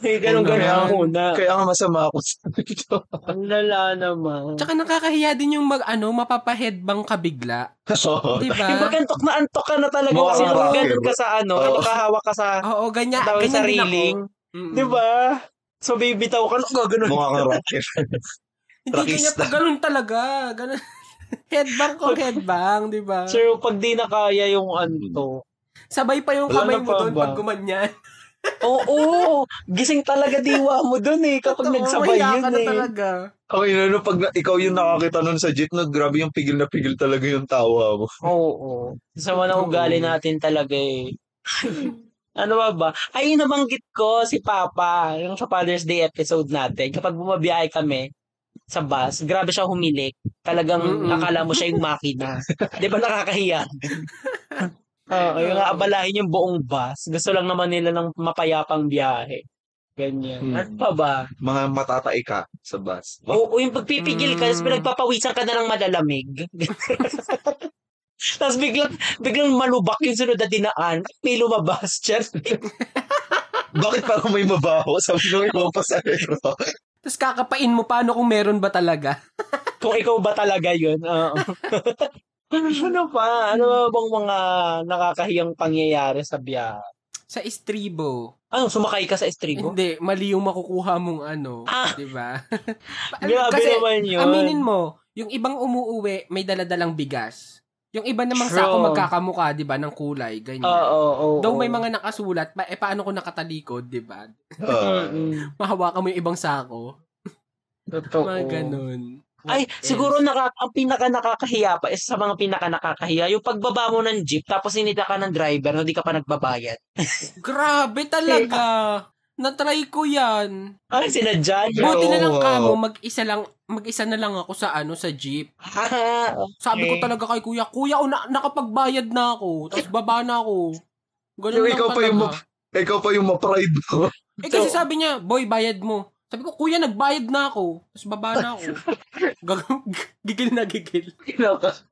Hey, ganun-ganun ako na. Kaya nga masama ako sa ito. Ang lala naman. Tsaka nakakahiya din yung mag, ano, mapapaheadbang ka bigla. Oo. Diba? Yung pag antok na antok ka na talaga. Kasi kung ganun ka sa ano, oh. Ano kahawak ka sa oo, ganyan, ganyan sa riling. Diba? So, bibitaw ka na. Ganun. Mukha ka rocket. Hindi ganyan pa ganun talaga. Ganun. Headbang ko headbang, diba? Sir, pag di na kaya yung anto. Sabay pa yung kamay mo doon pag gumanyan. Oo, oh, oh, gising talaga diwa mo dun eh kapag totoo, nagsabay yun na eh. Talaga. Okay, no, no, pag na, ikaw yung nakakita nun sa jeep, no, grabe yung pigil na pigil talaga yung tawa mo. Oo, oo. Sama na ugali natin talaga eh. Ano ba ba? Ay, nabanggit ko si Papa, yung sa Father's Day episode natin, kapag bumabiyahe kami sa bus, grabe siya humilik. Talagang mm-hmm. Akala mo siya yung makina. Di ba nakakahiya? Oo, yung aabalahin yung buong bus. Gusto lang naman nila ng mapayapang biyahe. Ganyan. Hmm. At pa ba? Mga matatae ka sa bus. Oo, yung pagpipigil ka, hmm. Tapos pinagpapawisan ka na ng malalamig. Tapos biglang, biglang malubak yung sunod na dinaan. May lumabas. Bakit parang may mabaho? Sabi nung ibang pasahero. Tapos kakapain mo paano kung meron ba talaga? Kung ikaw ba talaga yun? Oo. Ano pa? Ano bang mga nakakahiyang pangyayari sa biyahe? Sa istribo. Ano, sumakay ka sa istribo? Hindi, mali yung makukuha mong ano, ah, di ba? Grabe naman yun. Aminin mo, yung ibang umuuwi may daladalang bigas. Yung iba namang sure. Sako magkakamuka, di ba, ng kulay, ganyan. Oo, oo, oo. Daw may mga nakasulat, pa, eh paano ko nakatalikod, di ba? Oo. Mahawakan mo yung ibang sako. Totoo. Mga ganun. What ay, is? Siguro naka, ang pinaka-nakakahiya pa, isa sa mga pinaka-nakakahiya, yung pagbaba mo ng jeep, tapos sinita ka ng driver, hindi ka pa nagbabayad. Grabe talaga! Natry ko yan. Ay, sinadya niya. Buti na lang kamo, mag-isa lang, mag-isa na lang ako sa ano, sa jeep. Ah, okay. Sabi ko talaga kay kuya, kuya, una, nakapagbayad na ako, tapos baba na ako. Ganun lang talaga. Ikaw pa yung ma-pride mo. Eh, kasi so, sabi niya, boy, bayad mo. Sabi ko, kuya, nagbayad na ako. Tapos baba na ako. Gigil na gigil.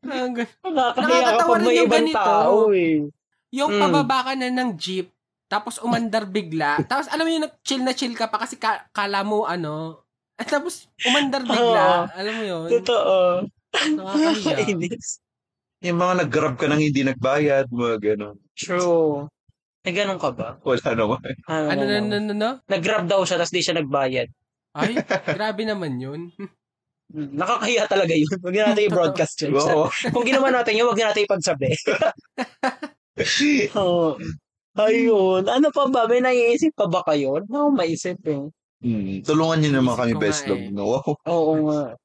Nakakatawa rin yung ganito. Tao, eh. Yung mm. Pababa ka na ng jeep, tapos umandar bigla. Tapos alam mo yung chill na chill ka pa kasi ka- kala mo ano. At tapos umandar bigla. Oh, alam mo yun? Totoo. Nakakahiya. Yung mga nag-grab ka nang hindi nagbayad, mga ganun. True. Ay, ganun ka ba? Wala naman. Ano, ano, ano, ano, ano, ano? Nag-grab daw siya, tapos di siya nagbayad. Ay, grabe naman yun. Nakakahiya talaga yun. Huwag na natin i-broadcast yun. Kung ginawa natin yun, huwag na natin ipagsabi. Oh. Ayun. Ano pa ba? May naiisip pa ba kayo? No, maisip eh. Hmm. Tulungan niyo naman kami, best love. Eh. No? Oo nga.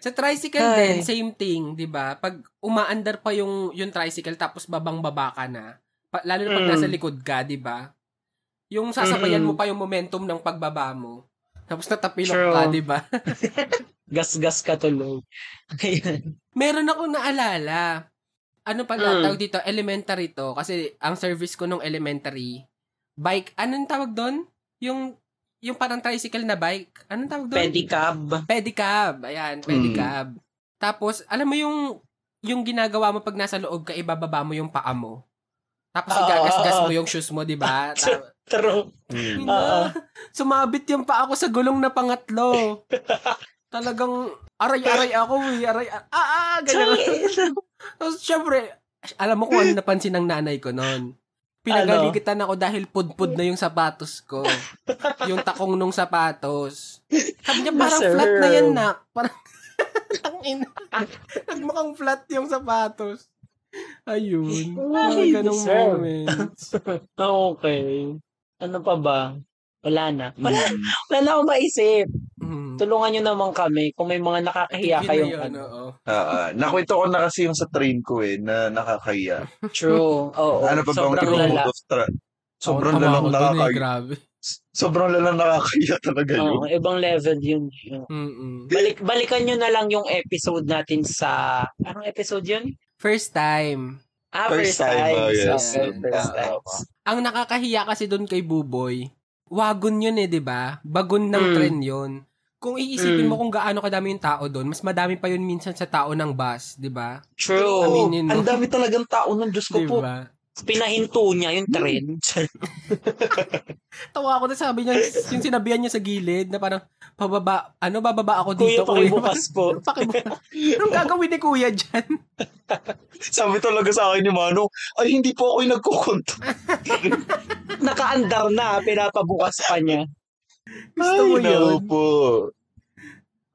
Sa tricycle ay. Din, same thing, di ba? Pag umaandar pa yung, yung tricycle, tapos babang-baba ka na, Pa, lalo na pag mm. nasa likod ka, di ba? Yung sasabayan mm-hmm. mo pa yung momentum ng pagbaba mo. Tapos natapilok ka, di ba? Gas-gas ka tulog. Meron akong naalala. Ano pala mm. tawag dito? Elementary to. Kasi ang service ko nung elementary, bike, anong tawag doon? Yung yung parang tricycle na bike. Anong tawag doon? Pedicab. Pedicab. Ayan, pedicab. Mm. Tapos, alam mo yung yung ginagawa mo pag nasa loob ka, ibababa mo yung paa mo. Tapos uh, igagasgas mo yung shoes mo, di ba? True. Mm. Uh, Sumabit yung pa ako sa gulong na pangatlo. Talagang aray-aray ako. Aray, ah, ah, ganyan. Tapos syempre, alam mo kung ano napansin ng nanay ko noon. Pinagaligitan ako dahil pudpud na yung sapatos ko. Yung takong nung sapatos. Sabi niya, parang yes, flat na yan na. Parang, tangin. Nagmukhang flat yung sapatos. Ayun. Ay, ganong moments. Okay. Ano pa ba? Wala na. Wala, wala na akong maisip. Mm. Tulungan nyo naman kami kung may mga nakakahiya kayong yun, ano. Oo. Uh, nakwento ko na kasi yung sa train ko eh, na nakakahiya. True. Oo. Ano pa sobrang bang lala. Tra- sobrang oh, lalang nakakahiya. Eh, grabe. Sobrang lalang nakakahiya talaga yun. Oo, ibang level yun. Balik, balikan nyo na lang yung episode natin sa... Anong episode yun? First time. Ah, first, first time. time. Oh, yes. So, yeah. First time. Uh, Ang nakakahiya kasi doon kay Buboy, wagon yun eh, di ba? Bagon ng mm. tren yun. Kung iisipin mm. mo kung gaano kadami yung tao doon, mas madami pa yun minsan sa tao ng bus, di ba? True. Aminin mo. Ang dami talagang tao ng Diyos ko diba? Po. Pinahinto niya yung tren. Tawa ako na sabi niya, yung sinabihan niya sa gilid na parang, pababa, ano, bababa ako dito. Kuya, pakibukas po. Pakibukas. Anong gagawin ni Kuya dyan? Sabi talaga sa akin ni Mano, ay, hindi po ako'y nagkukunto. Nakaandar na, pinapabukas pa niya. Gusto mo yun? Po.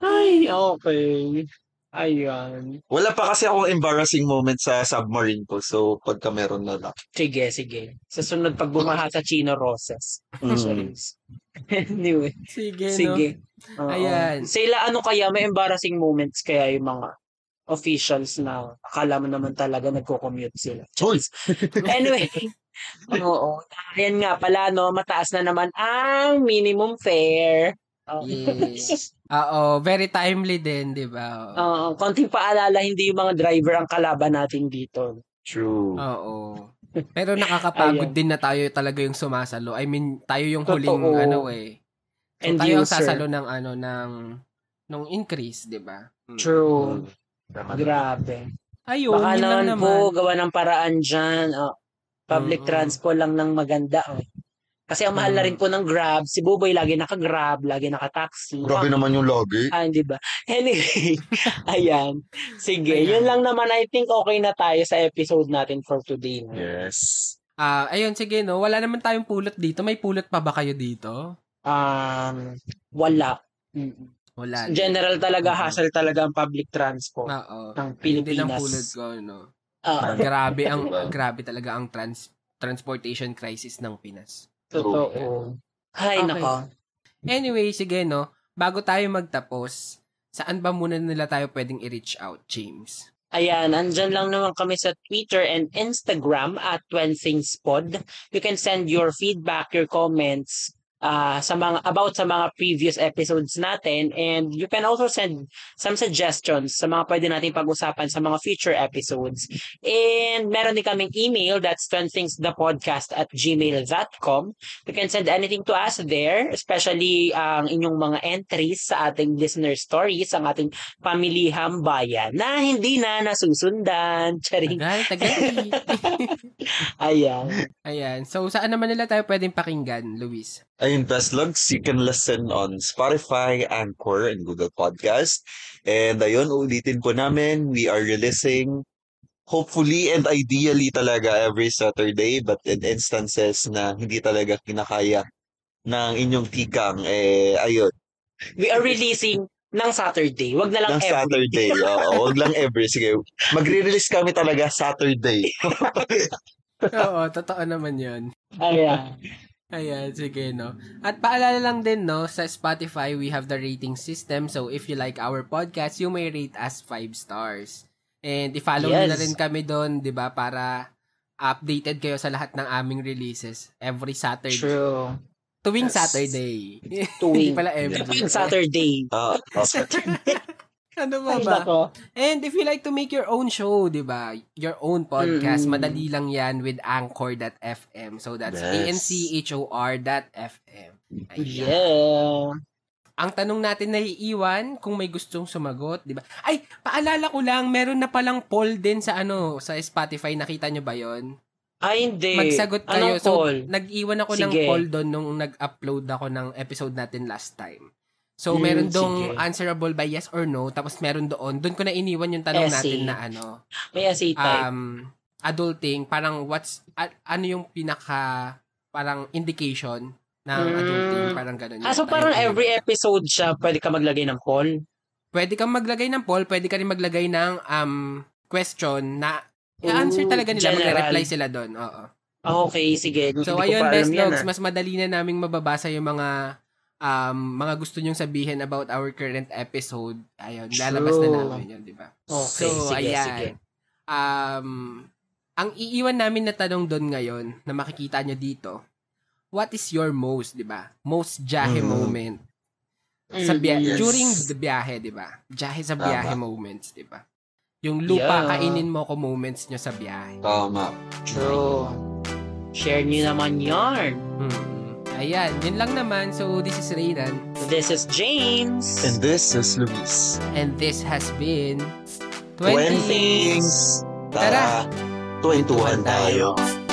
Ay, okay. Ayan. Wala pa kasi akong embarrassing moment sa submarine ko. So, pagka meron na lang. Sige, sige. Sa sunod, pag bumaha sa Chino Roses. Mm. Anyway. Sige, sige. No? Uh, ayan. Sila, ano kaya, may embarrassing moments kaya yung mga officials na akala mo naman talaga nagko-commute sila. Anyway. Oo. Ayan nga pala, no? Mataas na naman ang minimum fare. Oh. Yes. Oo, very timely din, di ba? Oo, konting paalala, hindi yung mga driver ang kalaban natin dito. True. Oo. Pero nakakapagod din na tayo talaga yung sumasalo. I mean, tayo yung huling, totoo. Ano eh. So, and tayo yung sasalo ng ano, ng, nung increase, di ba? True. Hmm. Grabe. Ayun, baka naman po, gawa ng paraan dyan. Oh, public mm-hmm. transport lang ng maganda, oh. Kasi ang mahal na rin po ng Grab. Si Buboy lagi naka-Grab, lagi naka-taxi. Grabe naman yung lobby. Ah, di ba? Anyway, ayan. Sige, ayan. Yun lang naman. I think okay na tayo sa episode natin for today. No? Yes. Ah, uh, ayun, sige, no. Wala naman tayong pulot dito. May pulot pa ba kayo dito? Um, wala. Mm-mm. Wala. General talaga, uh-huh. hassle talaga ang public transport uh-huh. ng Pilipinas. Hindi ng pulot ko, no? Uh-huh. Grabe, ang, grabe talaga ang trans- transportation crisis ng Pinas. Totoo. Hay, okay. Nako. Anyway, sige, no. Bago tayo magtapos, saan ba muna nila tayo pwedeng i-reach out, James? Ayan, andyan lang naman kami sa Twitter and Instagram at twelve things pod. You can send your feedback, your comments uh, sa mga, about sa mga previous episodes natin. And you can also send some suggestions sa mga pwede natin pag-usapan sa mga future episodes. And meron din kaming email, that's twelve things the podcast at gmail dot com. You can send anything to us there, especially ang um, inyong mga entries sa ating listener stories, ang ating pamilihang bayan na hindi na nasusundan. Charing. Tagal, tagal. Ayan. Ayan. So, saan naman nila tayo pwedeng pakinggan, Luis? Ayun, best logs, you can listen on Spotify, Anchor, and Google Podcast. And ayun, ulitin po namin, we are releasing, hopefully and ideally talaga every Saturday, but in instances na hindi talaga kinakaya ng inyong tikang, eh, ayun. We are releasing ng Saturday. Wag na lang ng every. Ng Saturday, oo. Wag lang every. Sige, magre-release kami talaga Saturday. Oo, totoo naman yun. Ayan. Ayan, sige, no. At paalala lang din, no, sa Spotify, we have the rating system. So, if you like our podcast, you may rate us five stars. And i-follow yes. nila rin kami doon, di ba, para updated kayo sa lahat ng aming releases every Saturday. True. Tuwing yes. Saturday. Tuwing. Pala every Tuwing Saturday. Oh, Saturday. Ano ba ba? And if you like to make your own show, di ba? Your own podcast, mm-hmm. madali lang yan with anchor dot f m. So that's yes. anchor dot f m. Yeah. Ang tanong natin na iiwan, kung may gustong sumagot, di ba? Ay, paalala ko lang, meron na palang poll din sa ano, sa Spotify. Nakita nyo ba yon? Ay, hindi. Magsagot kayo. Anong so, poll? Nag-iwan ako sige. Ng poll doon nung nag-upload ako ng episode natin last time. So, mm, meron dong sige. Answerable by yes or no. Tapos, meron doon. Doon ko na iniwan yung tanong essay. Natin na ano. May essay type. Um, adulting. Parang, what's, a, ano yung pinaka, parang indication ng adulting, mm. parang gano'n. Ah, so parang every episode siya, pwede ka maglagay ng poll? Pwede kang maglagay ng poll, pwede ka rin maglagay ng um, question na i-answer talaga nila, mag-reply sila doon. Oo. Oh, okay, sige. So hindi ayun, best dogs, mas madali na naming mababasa yung mga um, mga gusto nyong sabihin about our current episode. Ayun, lalabas na namin yun, di ba? Okay, so, sige, ayan. sige. Um, ang iiwan namin na tanong doon ngayon na makikita nyo dito, what is your most, di ba? Most jahe mm. moment. Sa biya- yes. During the biyahe, di ba? Jahe sa biyahe Tama. moments, di ba? Yung lupa, yeah. kainin mo ko moments nyo sa biyahe. Tama. True. Share nyo naman yarn. Hmm. Ayan, yun lang naman. So, this is Reynan. This is James. And this is Luis. And this has been twenty, twenty things. Tara, twenty-one tayo.